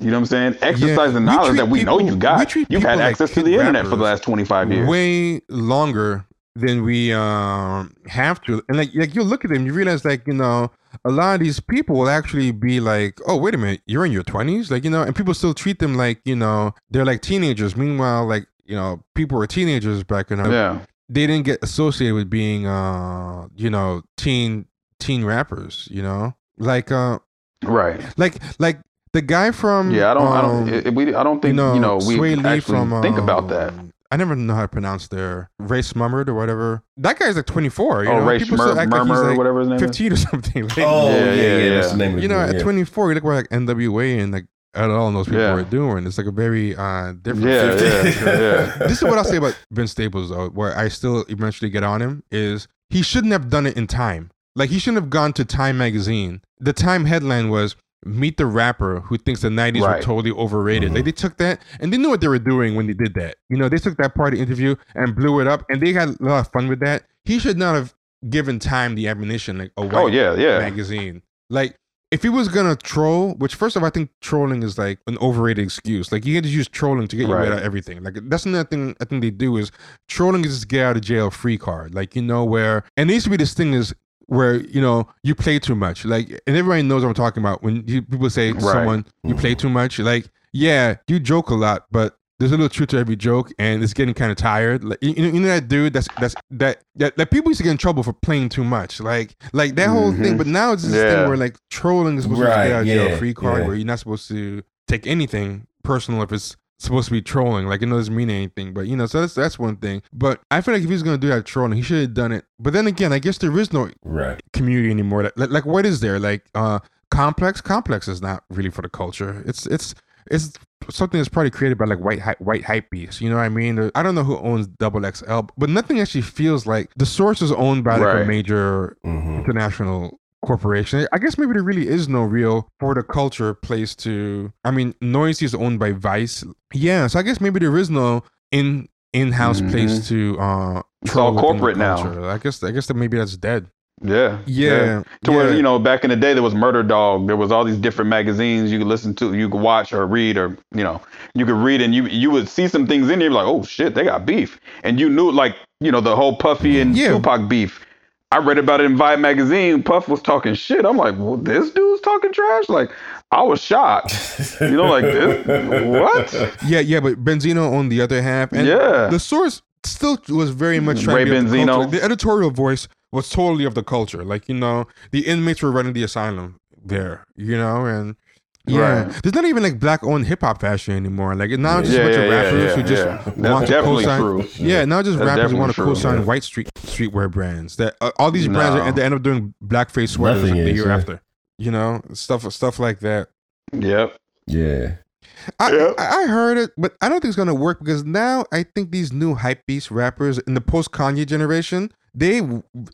You know what I'm saying? Exercise yeah. the knowledge that we people, know you got. You've had access like to the internet for the last twenty-five years. Way longer than we um, have to, and like, like you look at them, you realize, like you know. A lot of these people will actually be like, oh, wait a minute, you're in your twenties? Like, you know, and people still treat them like, you know, they're like teenagers. Meanwhile, like, you know, people were teenagers back in. You know, yeah. They didn't get associated with being, uh, you know, teen teen rappers, you know, like. Uh, right. Like like the guy from. Yeah, I don't um, I don't it, we I don't think, you know, you know we actually from, think um, about that. I never know how to pronounce their Ray Smummerd or whatever. That guy's like twenty-four. You oh, know? Ray Smummerd like or whatever his name fifteen is. fifteen or something. Like, oh, yeah, yeah, yeah. That's the name you know, of it, yeah. At twenty-four, you look where like N W A and like at all those people yeah. are doing. It's like a very uh, different. Yeah, yeah, yeah. This is what I'll say about Vince Staples, though, where I still eventually get on him, is he shouldn't have done it in Time. Like, he shouldn't have gone to Time magazine. The Time headline was, meet the rapper who thinks the nineties right. were totally overrated. Mm-hmm. Like they took that and they knew what they were doing when they did that. You know, they took that part of the interview and blew it up, and they had a lot of fun with that. He should not have given Time the ammunition, like a white oh, yeah, yeah. magazine. Like if he was gonna troll, which first of all, I think trolling is like an overrated excuse. Like you can just use trolling to get your right. way out of everything. Like that's another thing I think they do is trolling is just get out of jail free card. Like, you know, where, and it used to be this thing is where, you know, you play too much. Like, and everybody knows what I'm talking about when you, people say to right. someone, you play too much. Like, yeah, you joke a lot, but there's a little truth to every joke, and it's getting kind of tired. Like, you know, you know that dude that's that's that, that that people used to get in trouble for playing too much, like like that whole mm-hmm. thing. But now it's this yeah. thing where like trolling is supposed right. to get out of yeah. jail free card, yeah. where you're not supposed to take anything personal if it's supposed to be trolling. Like, it doesn't mean anything, but you know, so that's that's one thing. But I feel like if he's gonna do that trolling, he should have done it. But then again, I guess there is no right. community anymore. Like, like what is there? Like uh, complex, complex is not really for the culture. It's it's it's. something that's probably created by like white hype, white hype beasts, you know what I mean? I don't know who owns Double X L, but nothing actually feels like the source is owned by like right. a major mm-hmm. international corporation. I guess maybe there really is no real for the culture place to. I mean, Noisy is owned by Vice, yeah. So I guess maybe there is no in in-house mm-hmm. place to. Uh, it's all corporate now. I guess I guess that maybe that's dead. Yeah, yeah. yeah. To where, yeah. you know, back in the day, there was Murder Dog. There was all these different magazines you could listen to, you could watch or read, or you know, you could read and you you would see some things in there. You're like, oh shit, they got beef, and you knew like you know the whole Puffy and yeah. Tupac beef. I read about it in Vibe magazine. Puff was talking shit. I'm like, well, this dude's talking trash. Like, I was shocked. You know, like this, what? Yeah, yeah. But Benzino on the other half, and yeah. the source still was very much trying Ray to be Benzino. The editorial voice was totally of the culture. Like, you know, the inmates were running the asylum there, you know, and yeah. Right. There's not even like black owned hip hop fashion anymore. Like now it's just yeah, a bunch yeah, of rappers yeah, who just yeah. want to co-sign. True. Yeah, now just That's rappers who want to co-sign yeah. white street streetwear brands. That uh, all these no. brands are, they end up doing blackface sweaters like, the is, year yeah. after. You know, stuff stuff like that. Yep. Yeah. I, yep. I, I heard it, but I don't think it's gonna work because now I think these new hypebeast rappers in the post Kanye generation, They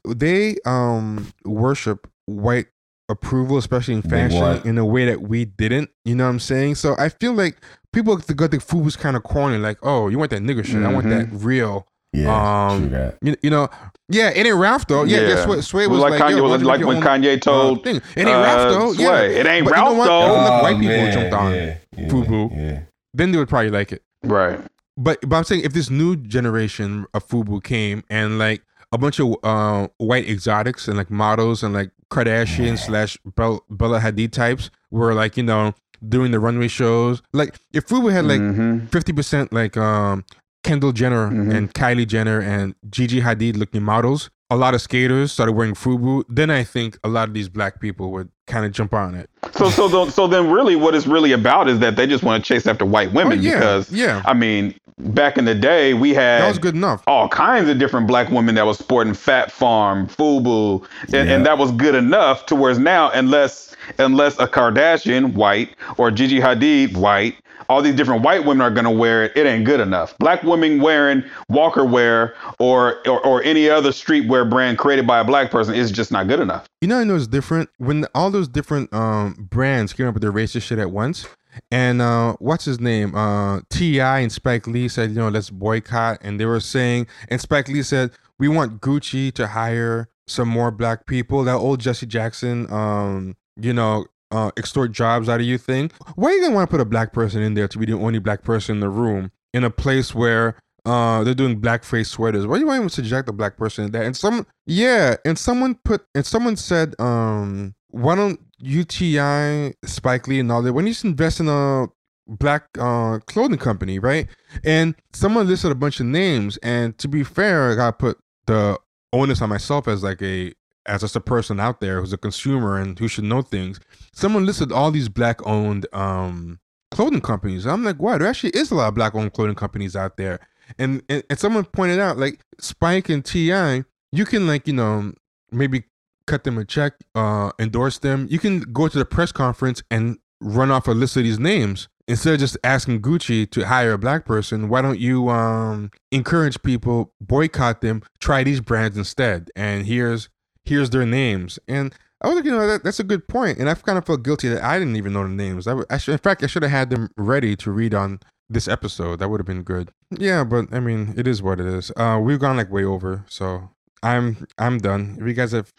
they um worship white approval, especially in fashion, what? in a way that we didn't. You know what I'm saying? So I feel like people got the food was kind of corny. Like, oh, you want that nigga shit? Mm-hmm. I want that real. Yeah, um, that. You, you know, yeah, it ain't Ralph though. Yeah, yeah. Sw- Sway was like, like, Kanye, yo, was like when Kanye told uh, it ain't Ralph though. Sway. Yeah, it ain't but Ralph you know though. Oh, like white people man. jumped on yeah, yeah, poo poo. Yeah. Then they would probably like it, right? But but I'm saying if this new generation of FUBU came and like. A bunch of uh, white exotics and like models and like Kardashian yeah. slash Bella Hadid types were like, you know, doing the runway shows. Like if FUBU had like mm-hmm. fifty percent like um, Kendall Jenner mm-hmm. and Kylie Jenner and Gigi Hadid looking models, a lot of skaters started wearing FUBU, then I think a lot of these black people would kind of jump on it. So so the, so then really what it's really about is that they just want to chase after white women oh, yeah, because, yeah. I mean, back in the day, we had that was good enough. all kinds of different black women that was sporting Fat Farm, FUBU, and, yeah. and that was good enough to whereas now, unless, unless a Kardashian, white, or Gigi Hadid, white, all these different white women are going to wear it. It ain't good enough. Black women wearing Walker wear or, or or any other streetwear brand created by a black person is just not good enough. You know, I know it's different when all those different um, brands came up with their racist shit at once. And uh, what's his name? Uh, T I and Spike Lee said, you know, let's boycott. And they were saying, and Spike Lee said, we want Gucci to hire some more black people. That old Jesse Jackson, um, you know, Uh, extort jobs out of you thing. Why are you gonna want to put a black person in there to be the only black person in the room in a place where uh, they're doing blackface sweaters? Why do you want to subject a black person in that? And some, yeah, and someone put and someone said, um, why don't U T I, Spike Lee, and all that? When you just invest in a black uh, clothing company, right? And someone listed a bunch of names. And to be fair, I gotta put the onus on myself as like a as just a person out there who's a consumer and who should know things. Someone listed all these black-owned um, clothing companies. I'm like, wow, there actually is a lot of black-owned clothing companies out there. And, and and someone pointed out, like, Spike and T I, you can, like, you know, maybe cut them a check, uh, endorse them. You can go to the press conference and run off a list of these names. Instead of just asking Gucci to hire a black person, why don't you um, encourage people, boycott them, try these brands instead? And here's... here's their names. And I was like, you know, that, that's a good point. And I kind of felt guilty that I didn't even know the names. I, I should, in fact, I should have had them ready to read on this episode. That would have been good. Yeah, but I mean, it is what it is. Uh, we've gone like way over. So I'm I'm done. If you guys have,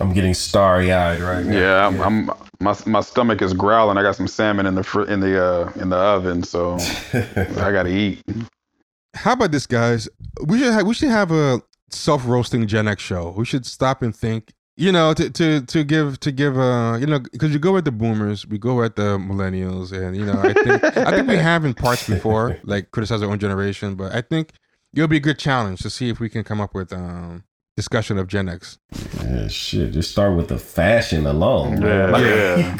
I'm getting starry eyed right now. Yeah, I'm, yeah. I'm my my stomach is growling. I got some salmon in the fr- in the uh, in the oven, so I gotta eat. How about this, guys? We should have, we should have a self-roasting Gen X show. We should stop and think. You know, to to to give to give uh you know, because you go at the boomers, we go at the millennials, and you know, I think I think we have in parts before, like criticize our own generation, but I think it'll be a good challenge to see if we can come up with um discussion of Gen X. Yeah, shit, just start with the fashion alone. Yeah, like, yeah.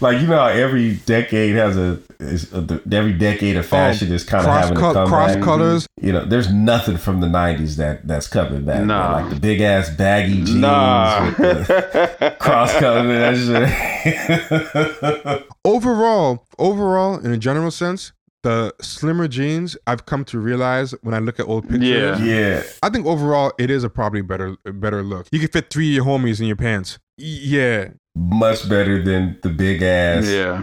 like you know, how every decade has a, is a the, every decade of fashion oh, is kind of having co- a comeback. Cross colors. You know, there's nothing from the nineties that that's coming back. Nah. Like the big ass baggy jeans nah. with the cross colors and that shit. Overall, overall, in a general sense, the slimmer jeans, I've come to realize when I look at old pictures. Yeah. yeah. I think overall it is a probably better better look. You can fit three of your homies in your pants. Yeah. Much better than the big ass yeah.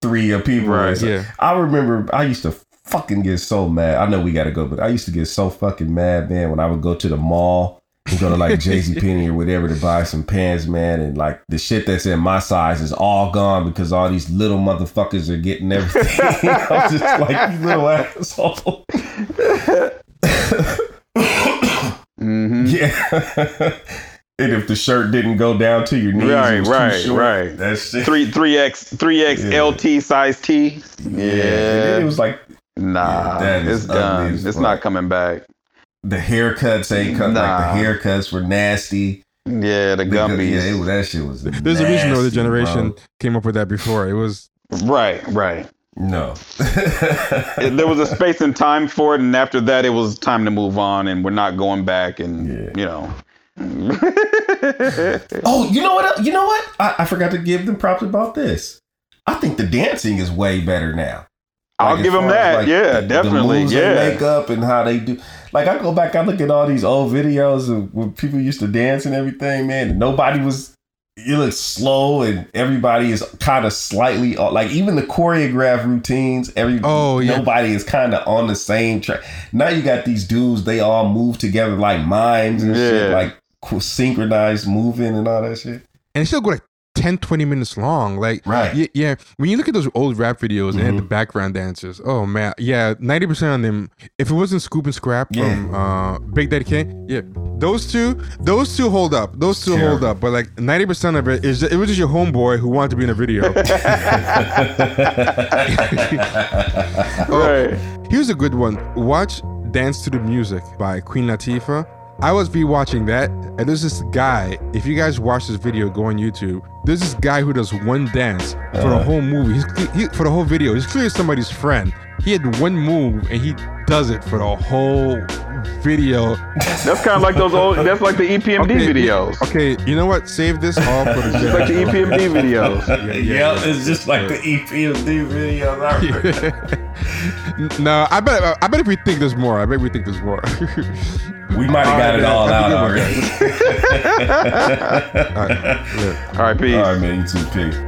three of people. Right. So yeah. I remember I used to fucking get so mad. I know we gotta go, but I used to get so fucking mad, man, when I would go to the mall and go to like JCPenney or whatever to buy some pants, man, and like the shit that's in my size is all gone because all these little motherfuckers are getting everything. I'm just like, you little asshole. mm-hmm. Yeah. And if the shirt didn't go down to your knees, right, it was right, too short. Right. That's it. Three, three X, three X yeah. L T size T. Yeah. yeah. It was like, nah, yeah, it's done. It's fun. Not coming back. The haircuts ain't cut nah. like the haircuts were nasty. Yeah, the gummies. Yeah, it, that shit was. There's nasty, a reason the other generation bro. Came up with that before. It was right, right. No, it, there was a space and time for it, and after that, it was time to move on, and we're not going back. And yeah. you know. Oh, you know what? You know what? I, I forgot to give them props about this. I think the dancing is way better now. Like I'll give them that. As, like, yeah, the, definitely. The moves yeah. they make up and how they do. Like, I go back, I look at all these old videos of when people used to dance and everything, man. And nobody was, it looks slow and everybody is kind of slightly, like, even the choreographed routines, every, oh, yeah. nobody is kind of on the same track. Now you got these dudes, they all move together like mimes and yeah. shit, like synchronized moving and all that shit. And it's still good. ten, twenty minutes long. Like, right. yeah, yeah. When you look at those old rap videos mm-hmm. and the background dancers, oh man, yeah, ninety percent of them, if it wasn't Scoop and Scrap yeah. from uh, Big Daddy Kane, yeah, those two, those two hold up. Those two sure. hold up. But like ninety percent of it, is just, it was just your homeboy who wanted to be in a video. oh, right. Here's a good one. Watch Dance to the Music by Queen Latifah. I was re-watching that, and there's this guy, if you guys watch this video, go on YouTube, there's this guy who does one dance for uh, the whole movie, he's, he, for the whole video. He's clearly somebody's friend. He had one move, and he does it for the whole video. That's kind of like those old, that's like the E P M D okay, videos. Okay, you know what? Save this all for the It's like the E P M D videos. yeah, yeah, yeah, it's just like yeah. the E P M D videos. no, I bet, I bet if we think there's more, I bet we think there's more. We might have got right, it all out already. all right, peace. All right, man, you too, peace.